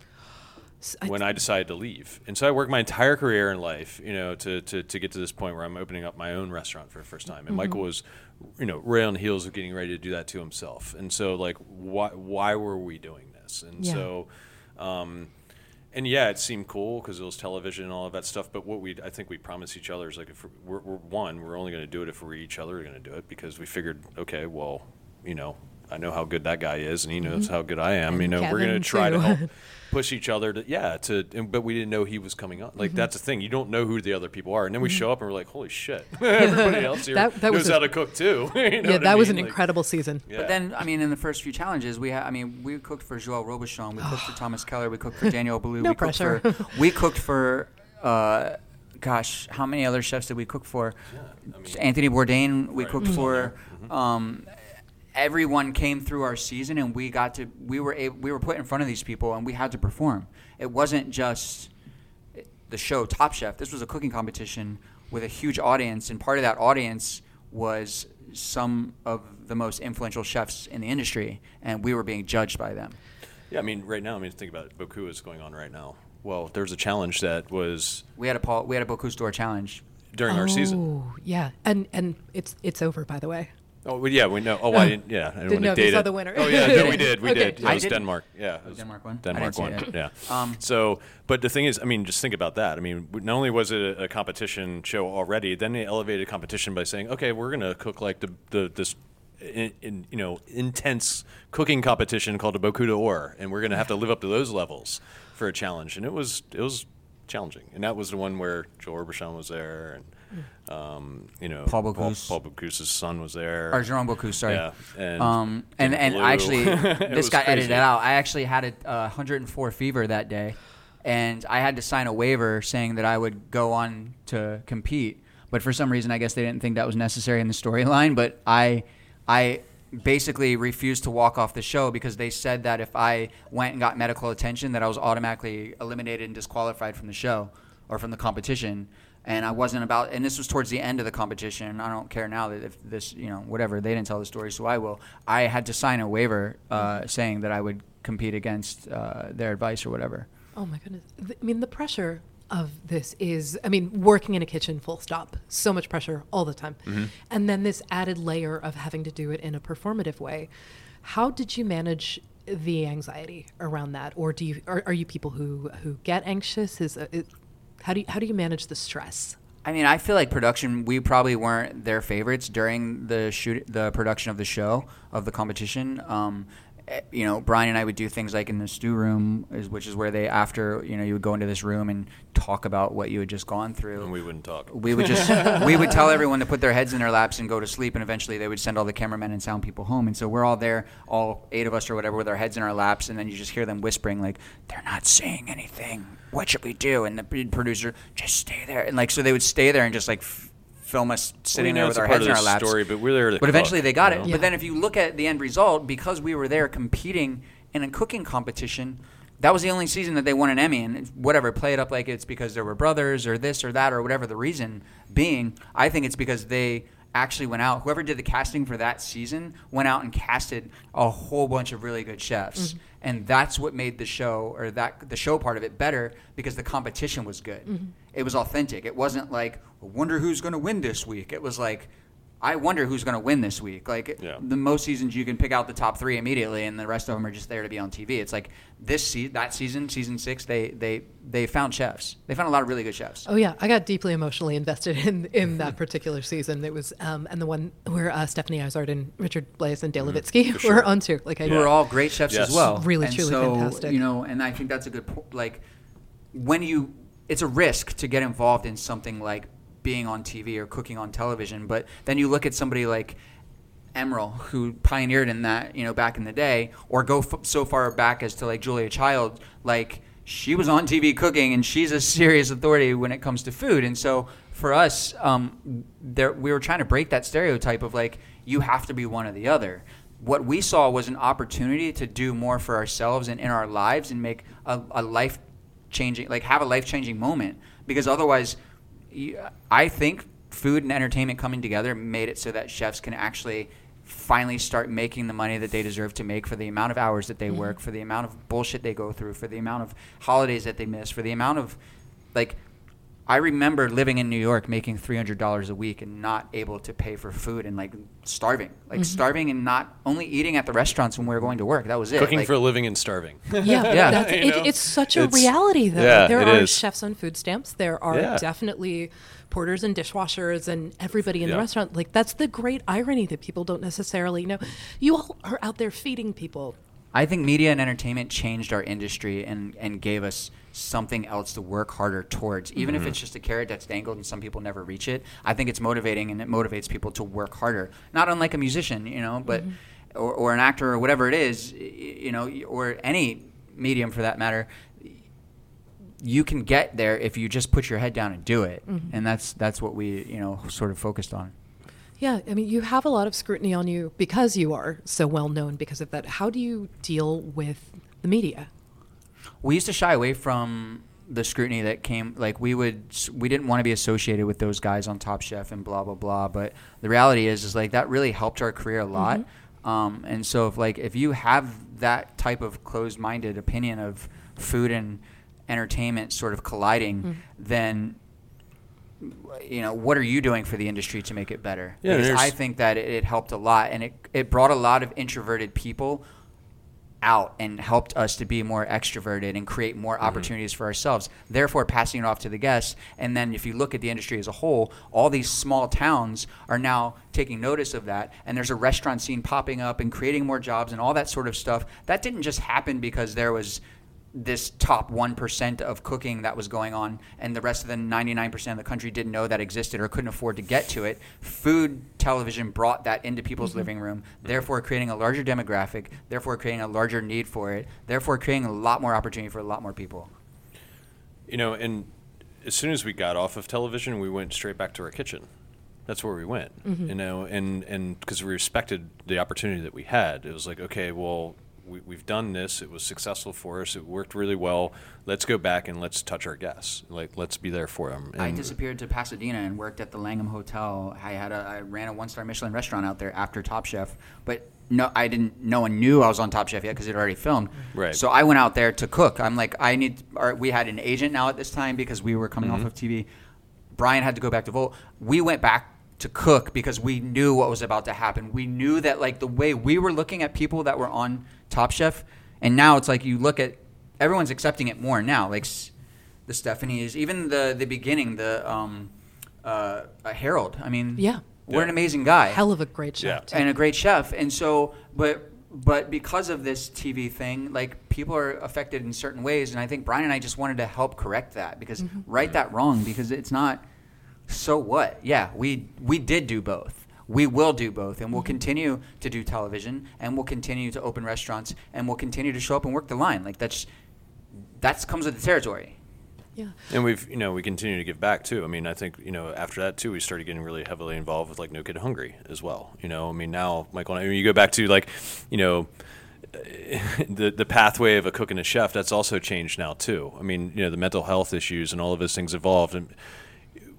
so I when th- I decided to leave. And so I worked my entire career in life, you know, to to, to get to this point where I'm opening up my own restaurant for the first time. And mm-hmm. Michael was you know, right on the heels of getting ready to do that to himself. And so, like, why why were we doing this? And yeah. so, um, and yeah, it seemed cool because it was television and all of that stuff. But what we, I think we promised each other is, like, if we're, we're one, we're only going to do it if we're each other going to do it, because we figured, okay, well, you know, I know how good that guy is and he knows mm-hmm. how good I am. And you know, Kevin we're going to try too. to help push each other to, yeah, to, and, but we didn't know he was coming on. Like, mm-hmm. that's the thing. You don't know who the other people are. And then we mm-hmm. show up and we're like, holy shit. Everybody else here that, that knows was a, how to cook too. you know yeah, that I mean? was an like, incredible season. Yeah. But then, I mean, in the first few challenges, we had, I mean, we cooked for Joel Robuchon. We cooked for Thomas Keller. We cooked for Daniel Ballou. no we pressure. Cooked for, we cooked for, uh, gosh, how many other chefs did we cook for? Yeah, I mean, Anthony Bourdain, we right, cooked mm-hmm. for, mm-hmm. um, everyone came through our season, and we got to we were able, we were put in front of these people, and we had to perform. It wasn't just the show Top Chef. This was a cooking competition with a huge audience, and part of that audience was some of the most influential chefs in the industry, and we were being judged by them. Yeah, I mean, right now, I mean, think about it. Bocuse is going on right now. Well, there's a challenge that was we had a Paul, we had a Bocuse d'Or challenge during oh, our season. Oh, yeah, and and it's it's over, by the way. Oh well, yeah, we know. Oh, I didn't. Yeah, I didn't, didn't want to date it. The winner. Oh yeah, no, we did. We okay. did. Yeah, it was Denmark. Yeah, it was Denmark won. Denmark won. Yeah. Um, so, but the thing is, I mean, just think about that. I mean, not only was it a, a competition show already, then they elevated competition by saying, okay, we're gonna cook like the, the this, in, in, you know, intense cooking competition called a Bocuse d'Or, and we're gonna have to live up to those levels for a challenge, and it was it was challenging. And that was the one where Joel Roberchon was there, and um, you know, Paul Bocuse. Paul, Paul Bocuse's son was there. Or Jerome Bocuse, sorry. Yeah, and um, and, and I actually this got crazy. edited out. I actually had a uh, one oh four fever that day, and I had to sign a waiver saying that I would go on to compete. But for some reason, I guess they didn't think that was necessary in the storyline. But I, I basically refused to walk off the show because they said that if I went and got medical attention, that I was automatically eliminated and disqualified from the show or from the competition. And I wasn't about. And this was towards the end of the competition. I don't care now that if this, you know, whatever. They didn't tell the story, so I will. I had to sign a waiver uh, saying that I would compete against uh, their advice or whatever. Oh my goodness! I mean, the pressure of this is, I mean, working in a kitchen full stop, so much pressure all the time. Mm-hmm. And then this added layer of having to do it in a performative way. How did you manage the anxiety around that? Or do you, are, are you people who, who get anxious? Is, is how do you, how do you manage the stress? I mean, I feel like production, we probably weren't their favorites during the shoot, the production of the show, of the competition. Um, You know, Brian and I would do things like in the stew room, is, which is where they, after, you know, you would go into this room and talk about what you had just gone through. And we wouldn't talk. We would just, we would tell everyone to put their heads in their laps and go to sleep, and eventually they would send all the cameramen and sound people home. And so we're all there, all eight of us or whatever, with our heads in our laps, and then you just hear them whispering, like, they're not saying anything. What should we do? And the producer, just stay there. And, like, so they would stay there and just, like, f- film us sitting well, there with our heads in our laps. Story, but we're there to but cook, eventually they got you know? it. Yeah. But then if you look at the end result, because we were there competing in a cooking competition, that was the only season that they won an Emmy. And whatever, play it up like it's because there were brothers or this or that or whatever the reason being. I think it's because they actually went out. Whoever did the casting for that season went out and casted a whole bunch of really good chefs. Mm-hmm. And that's what made the show, or that the show part of it, better, because the competition was good. Mm-hmm. It was authentic. It wasn't like, I wonder who's going to win this week. It was like, I wonder who's going to win this week. Like, yeah. The most seasons you can pick out the top three immediately, and the rest of them are just there to be on T V. It's like this se- that season, season six, they they they found chefs. They found a lot of really good chefs. Oh yeah, I got deeply emotionally invested in in that particular season. It was um, and the one where uh, Stephanie Izard and Richard Blaze and Dale mm-hmm. Levitsky sure. were on too. Like, I yeah. were all great chefs yes. as well. Really, and truly so, fantastic. You know, and I think that's a good point. Like, when you, it's a risk to get involved in something like being on T V or cooking on television, but then you look at somebody like Emeril, who pioneered in that, you know, back in the day, or go f- so far back as to like Julia Child. Like, she was on T V cooking, and she's a serious authority when it comes to food. And so for us, um, there, we were trying to break that stereotype of like, you have to be one or the other. What we saw was an opportunity to do more for ourselves and in our lives, and make a, a life changing, like have a life changing moment, because otherwise, I think food and entertainment coming together made it so that chefs can actually finally start making the money that they deserve to make for the amount of hours that they mm-hmm. work, for the amount of bullshit they go through, for the amount of holidays that they miss, for the amount of, like, I remember living in New York making three hundred dollars a week and not able to pay for food, and like starving, like mm-hmm. starving and not only eating at the restaurants when we were going to work. That was it. Cooking like, for a living and starving. Yeah. yeah. That's, it, it's such a it's, reality though. Yeah, there are is. chefs on food stamps. There are yeah. definitely porters and dishwashers and everybody in yeah. the restaurant. Like, that's the great irony that people don't necessarily know. You all are out there feeding people. I think media and entertainment changed our industry and, and gave us something else to work harder towards. Even mm-hmm. if it's just a carrot that's dangled and some people never reach it, I think it's motivating, and it motivates people to work harder. Not unlike a musician, you know, but mm-hmm. or, or an actor or whatever it is, you know, or any medium for that matter. You can get there if you just put your head down and do it. Mm-hmm. And that's that's what we, you know, sort of focused on. Yeah, I mean, you have a lot of scrutiny on you because you are so well known because of that. How do you deal with the media? We used to shy away from the scrutiny that came. Like, we would, we didn't want to be associated with those guys on Top Chef and blah blah blah. But the reality is, is like that really helped our career a lot. Mm-hmm. Um, and so, if like if you have that type of closed-minded opinion of food and entertainment sort of colliding, mm-hmm. then, you know, what are you doing for the industry to make it better? Yeah, because I think that it, it helped a lot, and it it brought a lot of introverted people out and helped us to be more extroverted and create more mm-hmm. opportunities for ourselves, therefore passing it off to the guests. And then if you look at the industry as a whole, all these small towns are now taking notice of that, and there's a restaurant scene popping up and creating more jobs and all that sort of stuff. That didn't just happen because there was this top one percent of cooking that was going on, and the rest of the ninety-nine percent of the country didn't know that existed or couldn't afford to get to it. Food television brought that into people's mm-hmm. living room, therefore creating a larger demographic, therefore creating a larger need for it, therefore creating a lot more opportunity for a lot more people. You know, and as soon as we got off of television, we went straight back to our kitchen. That's where we went, mm-hmm. you know, and and because we respected the opportunity that we had. It was like, okay, well, we, we've done this. It was successful for us. It worked really well. Let's go back and let's touch our guests. Like, let's be there for them. And I disappeared to Pasadena and worked at the Langham Hotel. I had a, I ran a one-star Michelin restaurant out there after Top Chef, but no, I didn't. No one knew I was on Top Chef yet because it already filmed. Right. So I went out there to cook. I'm like, I need. Or we had an agent now at this time because we were coming mm-hmm. off of T V. Brian had to go back to Volt. We went back to cook because we knew what was about to happen. We knew that, like, the way we were looking at people that were on Top Chef, and now it's like you look at everyone's accepting it more now. Like the Stephanie's, even the the beginning, the um, uh, Harold. I mean, yeah. What yeah. an amazing guy. Hell of a great chef. Yeah. And a great chef. And so, but but because of this T V thing, like, people are affected in certain ways. And I think Brian and I just wanted to help correct that because mm-hmm. right that wrong because it's not, so what? Yeah, we we did do both. We will do both. And we'll continue to do television, and we'll continue to open restaurants, and we'll continue to show up and work the line. Like, that's that comes with the territory. Yeah. And we've, you know, we continue to give back too. I mean, I think, you know, after that too, we started getting really heavily involved with like No Kid Hungry as well. You know, I mean, now, Michael, I mean, you go back to like, you know, the the pathway of a cook and a chef, that's also changed now too. I mean, you know, the mental health issues and all of those things evolved. And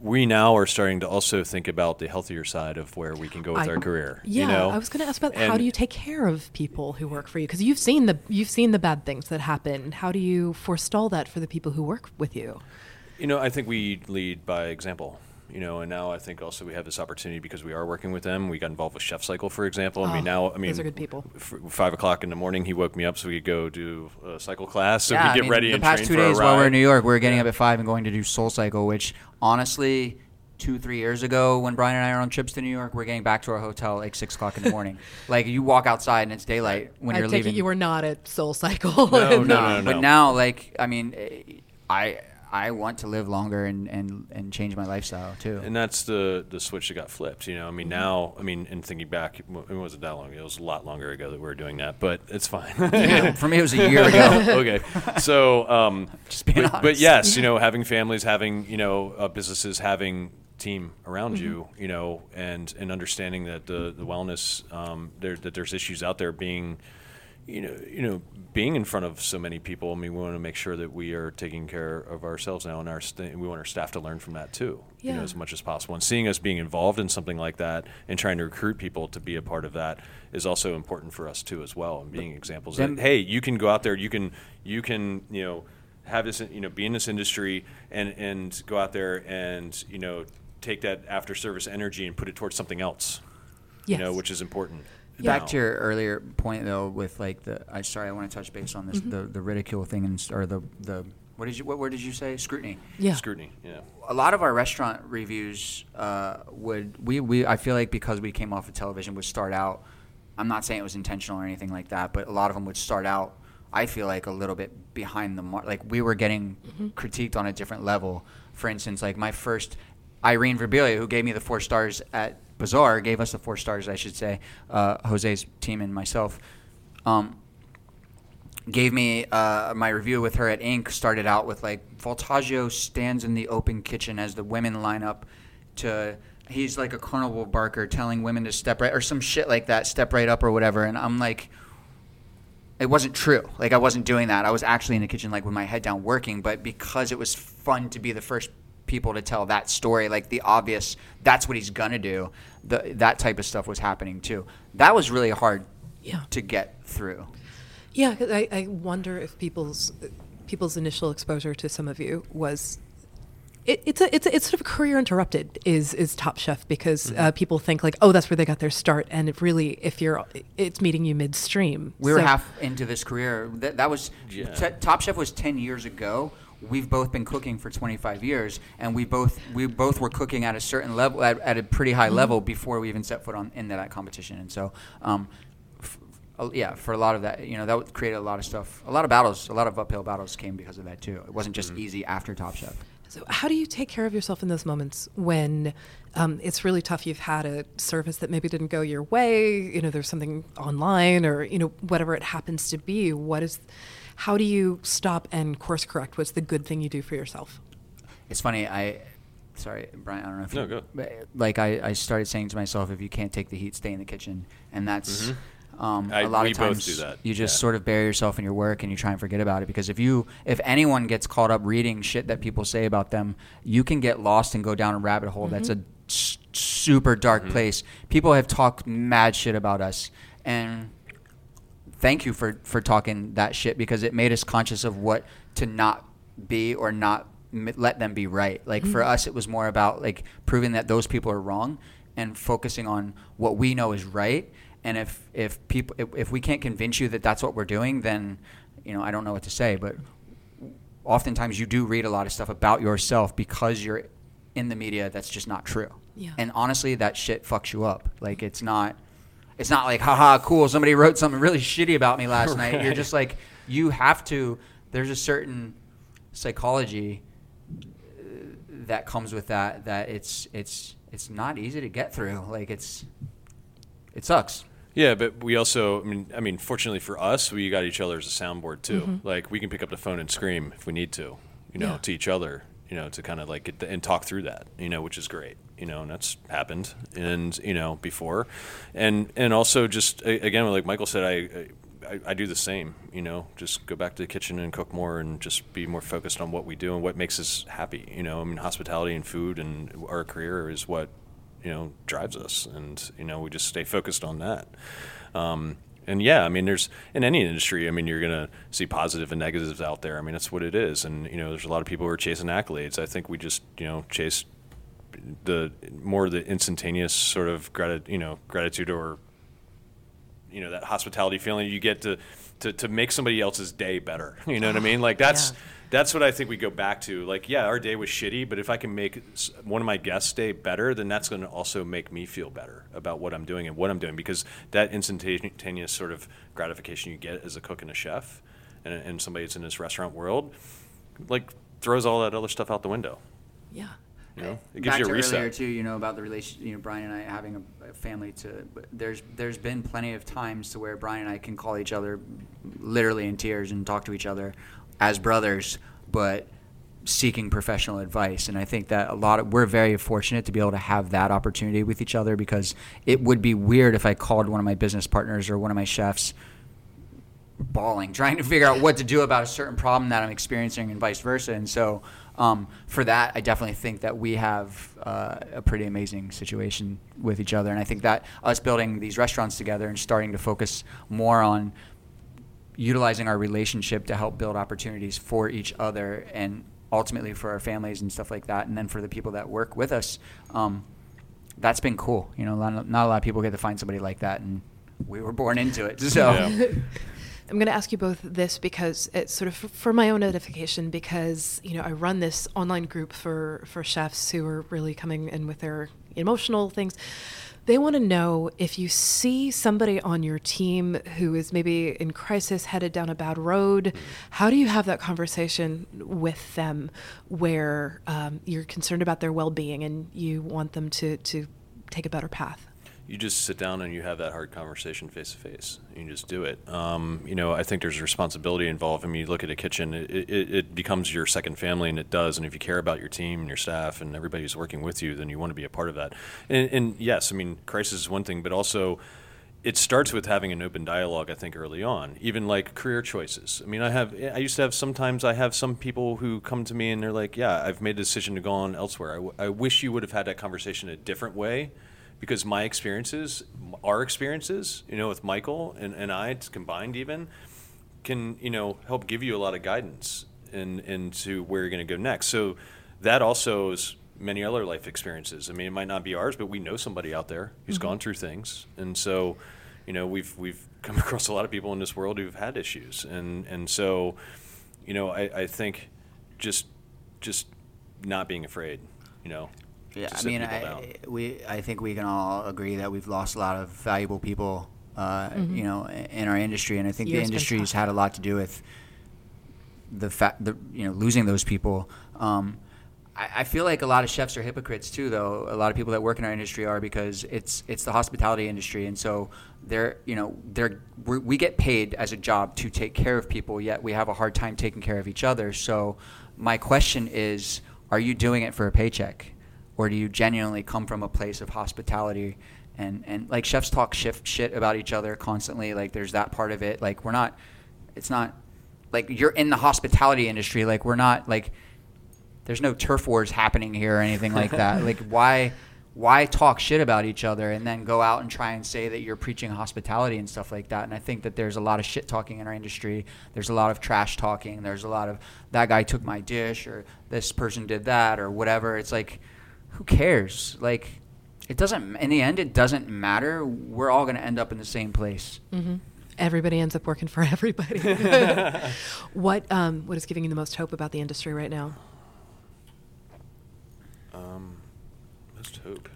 we now are starting to also think about the healthier side of where we can go with I, our career. Yeah, you know? I was going to ask about and how do you take care of people who work for you? Because you've seen the you've seen the bad things that happen. How do you forestall that for the people who work with you? You know, I think we lead by example. You know, and now I think also we have this opportunity because we are working with them. We got involved with SchefCycle, for example. Oh, I mean, now, I mean, those are good people. F- five o'clock in the morning, he woke me up so we could go do a cycle class. So yeah, we could get I mean, ready the and train for a ride. The past two days while we were in New York, we were getting yeah. up at five and going to do SoulCycle, which honestly, two, three years ago when Brian and I are on trips to New York, we're getting back to our hotel like six o'clock in the morning. Like, you walk outside and it's daylight when I you're leaving. I take it you were not at SoulCycle. No, no, no, no, no. But now, like, I mean, I... I want to live longer and, and, and change my lifestyle too. And that's the, the switch that got flipped, you know. I mean, now, I mean, and thinking back, it wasn't that long ago. It was a lot longer ago that we were doing that, but it's fine. Yeah, for me, it was a year ago. Okay. So, um, just being but, honest. But yes, you know, having families, having, you know, uh, businesses, having team around mm-hmm. you, you know, and, and understanding that the, the wellness, um, there, that there's issues out there being, you know, you know, being in front of so many people, I mean, we want to make sure that we are taking care of ourselves now, and our st- we want our staff to learn from that too, yeah. you know, as much as possible. And seeing us being involved in something like that and trying to recruit people to be a part of that is also important for us too, as well. And being examples that, hey, you can go out there, you can, you can, you know, have this, you know, be in this industry and and go out there and, you know, take that after service energy and put it towards something else, yes. you know, which is important. Back to your earlier point, though, with like the I sorry, I want to touch base on this mm-hmm. the the ridicule thing and or the the what did you what word did you say scrutiny? Yeah, scrutiny. Yeah. A lot of our restaurant reviews uh, would we we I feel like because we came off of television would start out. I'm not saying it was intentional or anything like that, but a lot of them would start out. I feel like a little bit behind the mark. Like we were getting mm-hmm. critiqued on a different level. For instance, like my first Irene Verbelia, who gave me the four stars at Bazaar, gave us the four stars, I should say, uh, Jose's team and myself, um, gave me uh, my review with her at Inc started out with, like, Voltaggio stands in the open kitchen as the women line up to – he's like a carnival barker telling women to step right – or some shit like that, step right up or whatever. And I'm like – it wasn't true. Like, I wasn't doing that. I was actually in the kitchen, like, with my head down working, but because it was fun to be the first people to tell that story, like the obvious, that's what he's gonna do. The, that type of stuff was happening too. That was really hard yeah. to get through. Yeah, cause I, I wonder if people's people's initial exposure to some of you was it, it's a it's a, it's sort of career interrupted is is Top Chef because mm-hmm. uh, people think like, oh, that's where they got their start, and it really if you're it's meeting you midstream. We were so. half into this career. That, that was yeah. t- Top Chef was ten years ago. We've both been cooking for twenty-five years, and we both we both were cooking at a certain level, at, at a pretty high level before we even set foot on into that competition. And so, um, f- uh, yeah, for a lot of that, you know, that created a lot of stuff. A lot of battles, a lot of uphill battles came because of that too. It wasn't just mm-hmm. easy after Top Chef. So how do you take care of yourself in those moments when um, it's really tough? You've had a service that maybe didn't go your way. You know, there's something online or, you know, whatever it happens to be. What is, how do you stop and course correct? What's the good thing you do for yourself? It's funny. I, sorry, Brian, I don't know if no, you, go. But, like I, I started saying to myself, if you can't take the heat, stay in the kitchen. And that's mm-hmm. um, I, a lot of times you just yeah. sort of bury yourself in your work and you try and forget about it. Because if you, if anyone gets caught up reading shit that people say about them, you can get lost and go down a rabbit hole. Mm-hmm. That's a s- super dark mm-hmm. place. People have talked mad shit about us. And thank you for, for talking that shit, because it made us conscious of what to not be or not let them be right. Like mm-hmm. for us, it was more about like proving that those people are wrong and focusing on what we know is right. And if, if people, if, if we can't convince you that that's what we're doing, then, you know, I don't know what to say, but oftentimes you do read a lot of stuff about yourself because you're in the media. That's just not true. Yeah. And honestly, that shit fucks you up. Like it's not, it's not like, haha, cool. Somebody wrote something really shitty about me last right. night. You're just like, you have to, there's a certain psychology that comes with that, that it's it's it's not easy to get through. Like it's it sucks. Yeah, but we also, I mean, I mean, fortunately for us, we got each other as a soundboard too. Mm-hmm. Like we can pick up the phone and scream if we need to, you know, yeah. to each other, you know, to kind of like get the, and talk through that, you know, which is great, you know, and that's happened, and you know before, and and also just again, like Michael said, I. I I, I do the same, you know, just go back to the kitchen and cook more and just be more focused on what we do and what makes us happy. You know, I mean, hospitality and food and our career is what, you know, drives us. And, you know, we just stay focused on that. Um, and yeah, I mean, there's in any industry, I mean, you're going to see positive and negatives out there. I mean, that's what it is. And, you know, there's a lot of people who are chasing accolades. I think we just, you know, chase the more the instantaneous sort of grat- you know, gratitude or, you know, that hospitality feeling you get to, to, to make somebody else's day better. You know what I mean? Like that's, yeah. that's what I think we go back to. Like, yeah, our day was shitty, but if I can make one of my guests' day better, then that's going to also make me feel better about what I'm doing and what I'm doing, because that instantaneous sort of gratification you get as a cook and a chef and, and somebody that's in this restaurant world, like throws all that other stuff out the window. Yeah. You know, it gives back you a to reset. Earlier too, you know, about the relation, you know, Brian and I having a, a family to, but there's, there's been plenty of times to where Brian and I can call each other literally in tears and talk to each other as brothers, but seeking professional advice. And I think that a lot of, we're very fortunate to be able to have that opportunity with each other, because it would be weird if I called one of my business partners or one of my chefs bawling, trying to figure out what to do about a certain problem that I'm experiencing and vice versa. And so, Um, for that, I definitely think that we have uh, a pretty amazing situation with each other. And I think that us building these restaurants together and starting to focus more on utilizing our relationship to help build opportunities for each other and ultimately for our families and stuff like that, and then for the people that work with us, um, that's been cool. You know, not, not a lot of people get to find somebody like that, and we were born into it. So. Yeah. I'm going to ask you both this because it's sort of for my own notification, because, you know, I run this online group for, for chefs who are really coming in with their emotional things. They want to know if you see somebody on your team who is maybe in crisis, headed down a bad road, how do you have that conversation with them where um, you're concerned about their well-being and you want them to, to take a better path? You just sit down and you have that hard conversation face to face. You just do it. Um, you know, I think there's a responsibility involved. I mean, you look at a kitchen, it, it, it becomes your second family, and it does. And if you care about your team and your staff and everybody who's working with you, then you want to be a part of that. And, and yes, I mean, crisis is one thing, but also it starts with having an open dialogue, I think, early on, even like career choices. I mean, I have, I used to have, sometimes I have some people who come to me and they're like, yeah, I've made a decision to go on elsewhere. I, w- I wish you would have had that conversation a different way, because my experiences, our experiences, you know, with Michael and, and I combined even, can, you know, help give you a lot of guidance in, into where you're going to go next. So that also is many other life experiences. I mean, it might not be ours, but we know somebody out there who's mm-hmm. gone through things. And so, you know, we've we've come across a lot of people in this world who've had issues. And and so, you know, I, I think just just not being afraid, you know. Yeah, I mean, I, we. I think we can all agree that we've lost a lot of valuable people uh, uh, mm-hmm. you know, in our industry. And I think Years the industry's had a lot to do with the fact, the, you know, losing those people. Um, I, I feel like a lot of chefs are hypocrites too, though. A lot of people that work in our industry are, because it's it's the hospitality industry, and so they're, you know, they're we're, we get paid as a job to take care of people, yet we have a hard time taking care of each other. So my question is, are you doing it for a paycheck, or do you genuinely come from a place of hospitality? And and like, chefs talk shift shit about each other constantly. Like, there's that part of it. Like, we're not, it's not like you're in the hospitality industry. Like, we're not like, there's no turf wars happening here or anything like that. Like, why why talk shit about each other and then go out and try and say that you're preaching hospitality and stuff like that? And I think that there's a lot of shit talking in our industry. There's a lot of trash talking. There's a lot of, that guy took my dish, or this person did that, or whatever. It's like, who cares? Like, it doesn't, in the end, it doesn't matter. We're all going to end up in the same place. Mm-hmm. Everybody ends up working for everybody. What um, what is giving you the most hope about the industry right now? Um, most hope.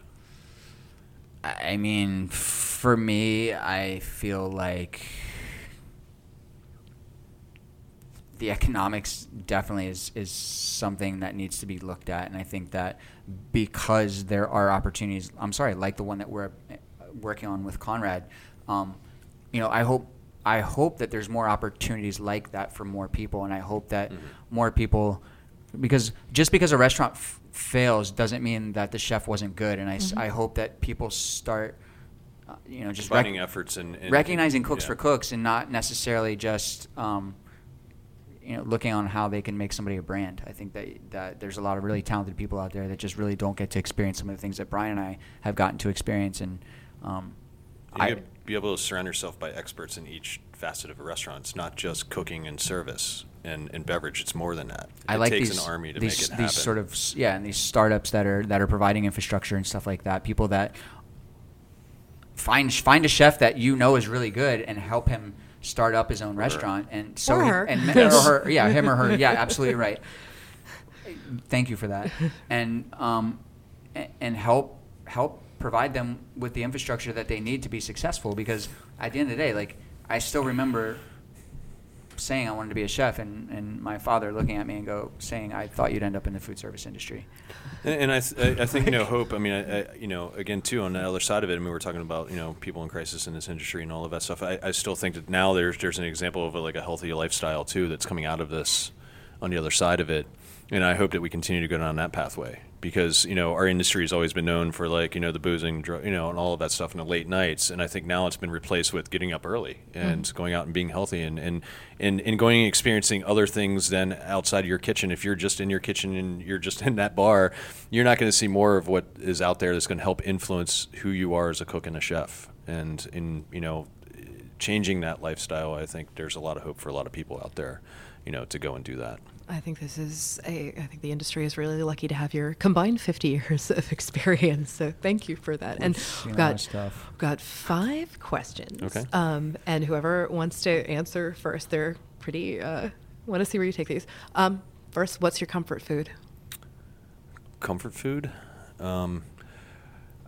I mean, for me, I feel like the economics definitely is, is something that needs to be looked at. And I think that because there are opportunities, I'm sorry, like the one that we're working on with Conrad, um, you know, I hope, I hope that there's more opportunities like that for more people. And I hope that mm-hmm. more people, because just because a restaurant f- fails doesn't mean that the chef wasn't good. And I, mm-hmm. I hope that people start, uh, you know, just finding rec- efforts and, and recognizing cooks yeah. for cooks, and not necessarily just, um, you know, looking on how they can make somebody a brand. I think that that there's a lot of really talented people out there that just really don't get to experience some of the things that Brian and I have gotten to experience. And um, you be able to surround yourself by experts in each facet of a restaurant. It's not just cooking and service and, and beverage. It's more than that. It, I like it takes these, an army to these, make it happen. These sort of yeah, and these startups that are that are providing infrastructure and stuff like that. People that find find a chef that you know is really good and help him start up his own restaurant, and so or he, her. and or her, yeah, him or her, yeah, absolutely right. Thank you for that, and um, and help help provide them with the infrastructure that they need to be successful. Because at the end of the day, like, I still remember saying I wanted to be a chef, and, and my father looking at me and go saying, "I thought you'd end up in the food service industry." And, and I, th- I think, you know, hope. I mean, I, I, you know, again, too, on the other side of it, I mean, we're talking about, you know, people in crisis in this industry and all of that stuff. I, I still think that now there's there's an example of a, like a healthy lifestyle too that's coming out of this on the other side of it, and I hope that we continue to go down that pathway, because, you know, our industry has always been known for, like, you know, the boozing, you know, and all of that stuff in the late nights. And I think now it's been replaced with getting up early and mm-hmm. going out and being healthy and, and, and, and going and experiencing other things than outside your kitchen. If you're just in your kitchen and you're just in that bar, you're not going to see more of what is out there that's going to help influence who you are as a cook and a chef. And in, you know, changing that lifestyle, I think there's a lot of hope for a lot of people out there, you know, to go and do that. I think this is a, I think the industry is really lucky to have your combined fifty years of experience. So thank you for that. And we've got, we've got five questions. Okay. Um, and whoever wants to answer first, they're pretty, uh, want to see where you take these. Um, first, what's your comfort food? Comfort food? Um,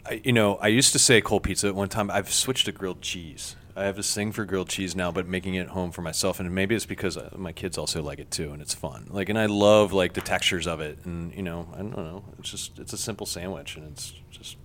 I, you know, I used to say cold pizza at one time. I've switched to grilled cheese. I have this thing for grilled cheese now, but making it home for myself. And maybe it's because my kids also like it too, and it's fun. Like, and I love, like, the textures of it. And, you know, I don't know. It's just, it's a simple sandwich, and it's just.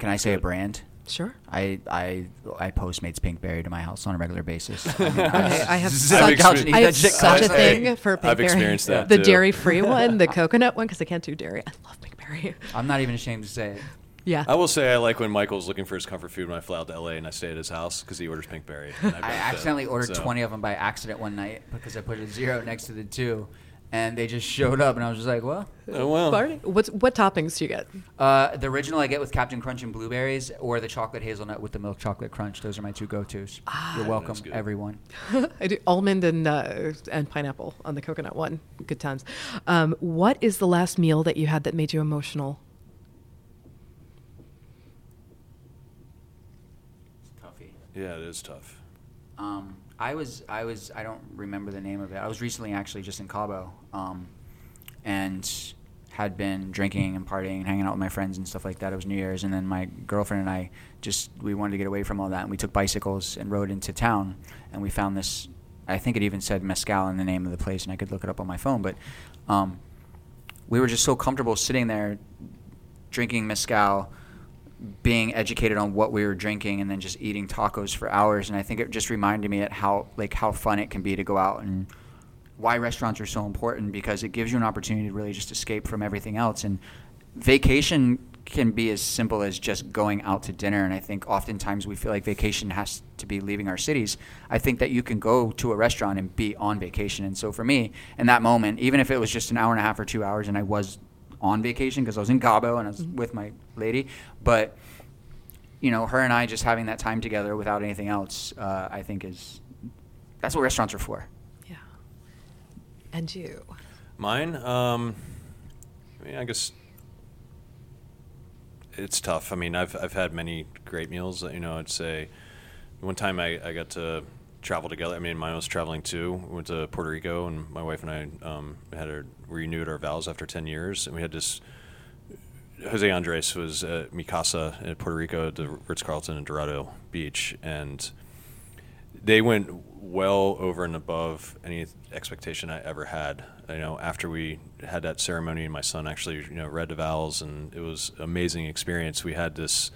Can I say good. A brand? Sure. I, I, I Postmates Pinkberry to my house on a regular basis. I, mean, I, I have such, I have such a thing for Pinkberry. I've experienced that The too. Dairy-free one, the coconut one, because I can't do dairy. I love Pinkberry. I'm not even ashamed to say it. Yeah, I will say I like when Michael's looking for his comfort food when I fly out to L A and I stay at his house, because he orders Pinkberry. And I, I accidentally them, ordered so. twenty of them by accident one night, because I put a zero next to the two, and they just showed up, and I was just like, well. Oh, well. Party. What's, what toppings do you get? Uh, the original I get with Captain Crunch and blueberries, or the chocolate hazelnut with the milk chocolate crunch. Those are my two go-tos. Ah, You're welcome, everyone. I do almond and uh, and pineapple on the coconut one. Good times. Um, what is the last meal that you had that made you emotional? Yeah, it is tough. Um, I was, I was, I don't remember the name of it. I was recently actually just in Cabo, um, and had been drinking and partying and hanging out with my friends and stuff like that. It was New Year's, and then my girlfriend and I just, we wanted to get away from all that, and we took bicycles and rode into town, and we found this, I think it even said mezcal in the name of the place, and I could look it up on my phone, but um, we were just so comfortable sitting there drinking mezcal, being educated on what we were drinking, and then just eating tacos for hours. And I think it just reminded me at how, like, how fun it can be to go out, and why restaurants are so important, because it gives you an opportunity to really just escape from everything else. And vacation can be as simple as just going out to dinner. And I think oftentimes we feel like vacation has to be leaving our cities. I think that you can go to a restaurant and be on vacation. And so for me, in that moment, even if it was just an hour and a half or two hours, and I was on vacation because I was in Cabo and I was with my lady, but you know, her and I just having that time together without anything else, uh, I think is, that's what restaurants are for. Yeah. And you? Mine? Um, I mean, I guess it's tough. I mean, I've I've had many great meals. You know, I'd say one time I, I got to travel together. I mean, mine was traveling too. We went to Puerto Rico, and my wife and I um, had our, renewed our vows after ten years, and we had this. Jose Andres was at Mi Casa in Puerto Rico, at the Ritz-Carlton in Dorado Beach, and they went well over and above any expectation I ever had. You know, after we had that ceremony, and my son actually, you know, read the vows, and it was an amazing experience. We had this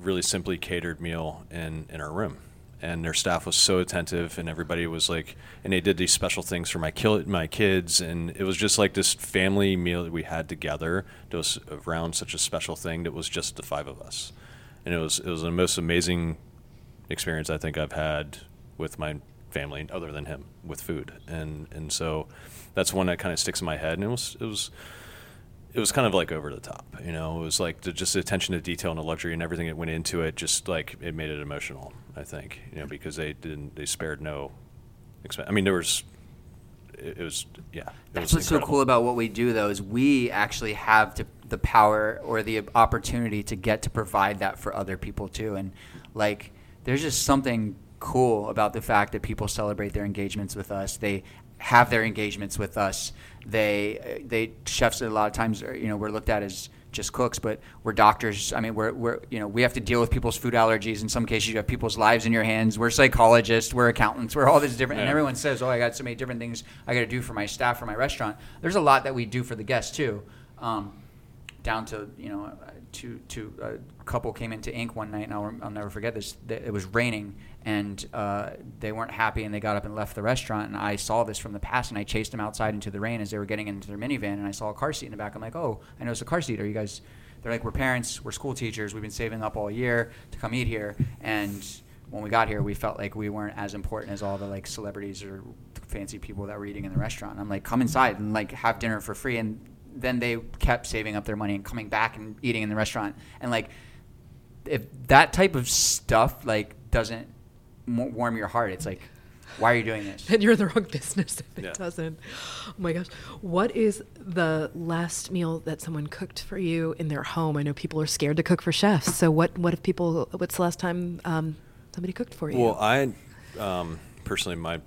really simply catered meal in, in our room, and their staff was so attentive, and everybody was like, and they did these special things for my kil- my kids, and it was just like this family meal that we had together that was around such a special thing that was just the five of us. And it was, it was the most amazing experience I think I've had with my family other than him with food. And, and so that's one that kind of sticks in my head. And it was, it was, it was kind of like over the top, you know, it was like the, just the attention to detail and the luxury and everything that went into it. Just like, it made it emotional, I think, you know, because they didn't, they spared no expense. I mean, there was, it, it was, yeah. It that's was what's incredible. So cool about what we do though, is we actually have to, the power or the opportunity to get to provide that for other people too. And like, there's just something cool about the fact that people celebrate their engagements with us. They have their engagements with us. They, they chefs a lot of times, are, you know, we're looked at as just cooks, but we're doctors. I mean, we're, we're, you know, we have to deal with people's food allergies. In some cases, you have people's lives in your hands. We're psychologists, we're accountants, we're all this different. Yeah. And everyone says, oh, I got so many different things I got to do for my staff, for my restaurant. There's a lot that we do for the guests too. Um, down to, you know, to, to a couple came into Inc one night, and I'll, I'll never forget this. It was raining, and uh, they weren't happy, and they got up and left the restaurant, and I saw this from the past, and I chased them outside into the rain as they were getting into their minivan, and I saw a car seat in the back. I'm like, oh, I noticed a car seat. Are you guys – they're like, we're parents, we're school teachers, we've been saving up all year to come eat here, and when we got here, we felt like we weren't as important as all the, like, celebrities or fancy people that were eating in the restaurant. And I'm like, come inside and, like, have dinner for free, and – then they kept saving up their money and coming back and eating in the restaurant. And like, if that type of stuff like doesn't m- warm your heart, it's like, why are you doing this? Then you're in the wrong business if yeah. it doesn't. Oh my gosh. What is the last meal that someone cooked for you in their home? I know people are scared to cook for chefs. So what, what if people, what's the last time um, somebody cooked for you? Well, I, um, personally, my,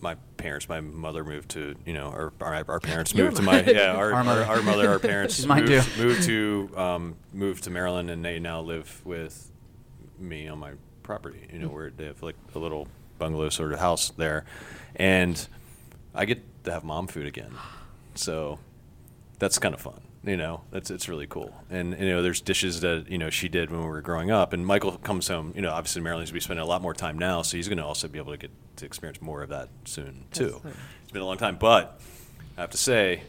my parents, my mother moved to, you know, our our, our parents moved to my, yeah, our, our, mother. our, our mother, our parents moved, moved to, um, moved to Maryland, and they now live with me on my property, you know, where they have like a little bungalow sort of house there. And I get to have mom food again. So that's kind of fun. You know, that's, it's really cool. And, you know, there's dishes that, you know, she did when we were growing up. And Michael comes home, you know, obviously Maryland's going to be spending a lot more time now, so he's going to also be able to get to experience more of that soon, too. That's it's been a long time. But I have to say,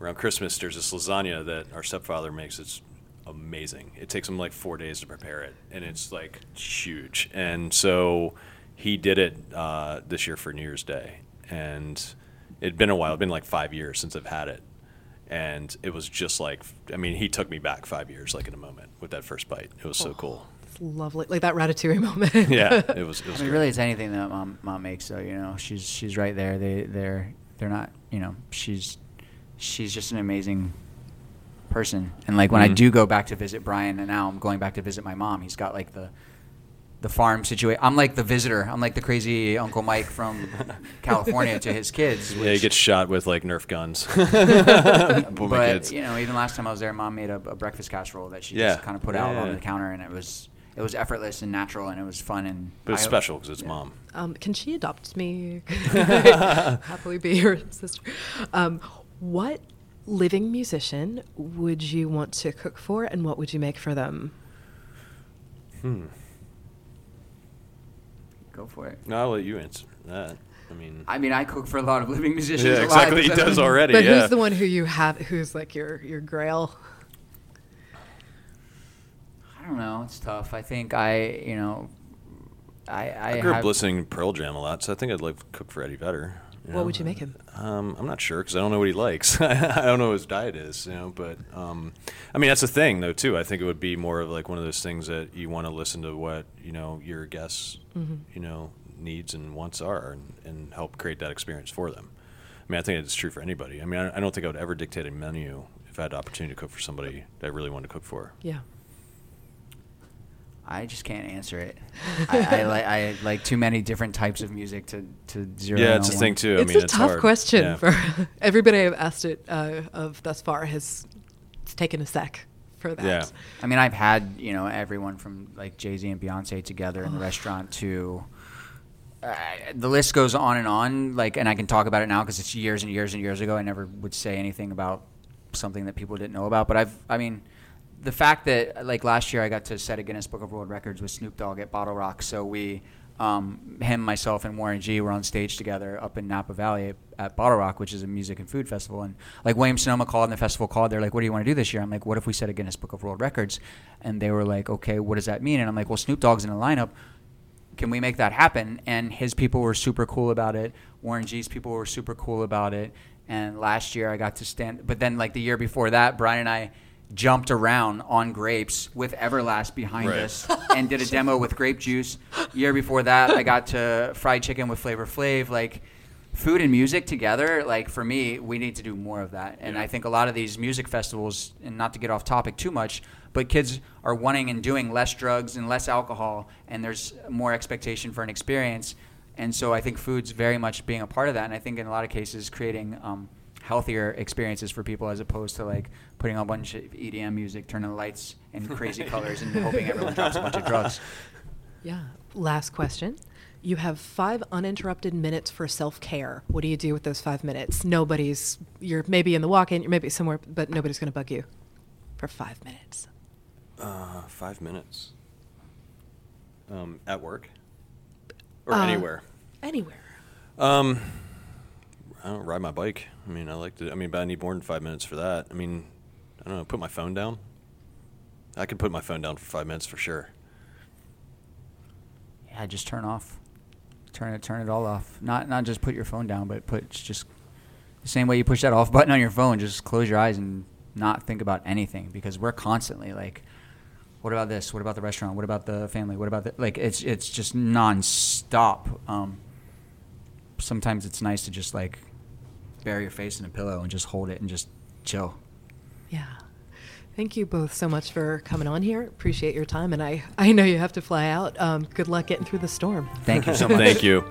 around Christmas, there's this lasagna that our stepfather makes. It's amazing. It takes him like four days to prepare it, and it's like huge. And so he did it uh, this year for New Year's Day. And it'd been a while. It'd been like five years since I've had it. And it was just like, I mean, he took me back five years, like in a moment with that first bite. It was oh, so cool. It's lovely. Like that Ratatouille moment. yeah, it was, it was I mean, really, it's anything that mom, mom makes, though, you know, she's, she's right there. They, they're, they're not, you know, she's, she's just an amazing person. And like when mm-hmm. I do go back to visit Brian, and now I'm going back to visit my mom, he's got like the the farm situation. I'm like the visitor. I'm like the crazy Uncle Mike from California to his kids. Which, yeah, he gets shot with like Nerf guns. But you know, even last time I was there, Mom made a, a breakfast casserole that she yeah. just kind of put yeah, out yeah, on yeah. the counter, and it was it was effortless and natural, and it was fun and. But it's I, special because it's yeah. Mom. Um, can she adopt me? Happily be your sister. Um, what living musician would you want to cook for, and what would you make for them? Hmm. Go for it. No, I'll let you answer that. I mean, I mean, I cook for a lot of living musicians. Yeah, exactly. He does already. But yeah. who's the one who you have? Who's like your your grail? I don't know. It's tough. I think I, you know, I. I, I grew have, up listening to Pearl Jam a lot, so I think I'd like to cook for Eddie Vedder. What know? Would you make him? Um, I'm not sure because I don't know what he likes. I don't know what his diet is, you know. But um, I mean, that's the thing, though, too. I think it would be more of like one of those things that you want to listen to what you know your guests, mm-hmm. you know, needs and wants are, and, and help create that experience for them. I mean, I think it's true for anybody. I mean, I, I don't think I would ever dictate a menu if I had the opportunity to cook for somebody that I really wanted to cook for. Yeah. I just can't answer it. I, I like I like too many different types of music to to zero. Yeah, it's a thing too. I it's mean, a it's tough hard. question yeah. for everybody I've asked it uh, of thus far has taken a sec for that. Yeah. I mean, I've had you know everyone from like Jay-Z and Beyonce together oh. in the restaurant to uh, the list goes on and on. Like, and I can talk about it now because it's years and years and years ago. I never would say anything about something that people didn't know about. But I've I mean. The fact that, like, last year I got to set a Guinness Book of World Records with Snoop Dogg at Bottle Rock. So we, um, him, myself, and Warren G were on stage together up in Napa Valley at, at Bottle Rock, which is a music and food festival. And, like, Williams-Sonoma called and the festival called. They're like, what do you want to do this year? I'm like, what if we set a Guinness Book of World Records? And they were like, okay, what does that mean? And I'm like, well, Snoop Dogg's in the lineup. Can we make that happen? And his people were super cool about it. Warren G's people were super cool about it. And last year I got to stand – but then, like, the year before that, Brian and I – jumped around on grapes with Everlast behind right. us and did a demo with grape juice. Year before that, I got to fried chicken with Flavor Flav. Like, food and music together, like, for me, we need to do more of that. And yeah. I think a lot of these music festivals, and not to get off topic too much, but kids are wanting and doing less drugs and less alcohol, and there's more expectation for an experience. And so I think food's very much being a part of that. And I think in a lot of cases creating um, healthier experiences for people as opposed to, like, putting on a bunch of E D M music, turning the lights in crazy colors, and hoping everyone drops a bunch of drugs. Yeah. Last question. You have five uninterrupted minutes for self-care. What do you do with those five minutes? Nobody's, you're maybe in the walk-in, you're maybe somewhere, but nobody's going to bug you for five minutes. Uh, five minutes. Um, at work? Or uh, anywhere? Anywhere. Um, I don't ride my bike. I mean, I like to, I mean, but I need more than five minutes for that. I mean, I don't know, put my phone down. I could put my phone down for five minutes for sure. Yeah, just turn off. Turn it, turn it all off. Not, not just put your phone down, but put just the same way you push that off button on your phone. Just close your eyes and not think about anything, because we're constantly like, what about this? What about the restaurant? What about the family? What about the, like, it's, it's just nonstop. Um, sometimes it's nice to just like, bury your face in a pillow and just hold it and just chill. Yeah. Thank you both so much for coming on here. Appreciate your time. And I, I know you have to fly out. Um, good luck getting through the storm. Thank you so much. Thank you.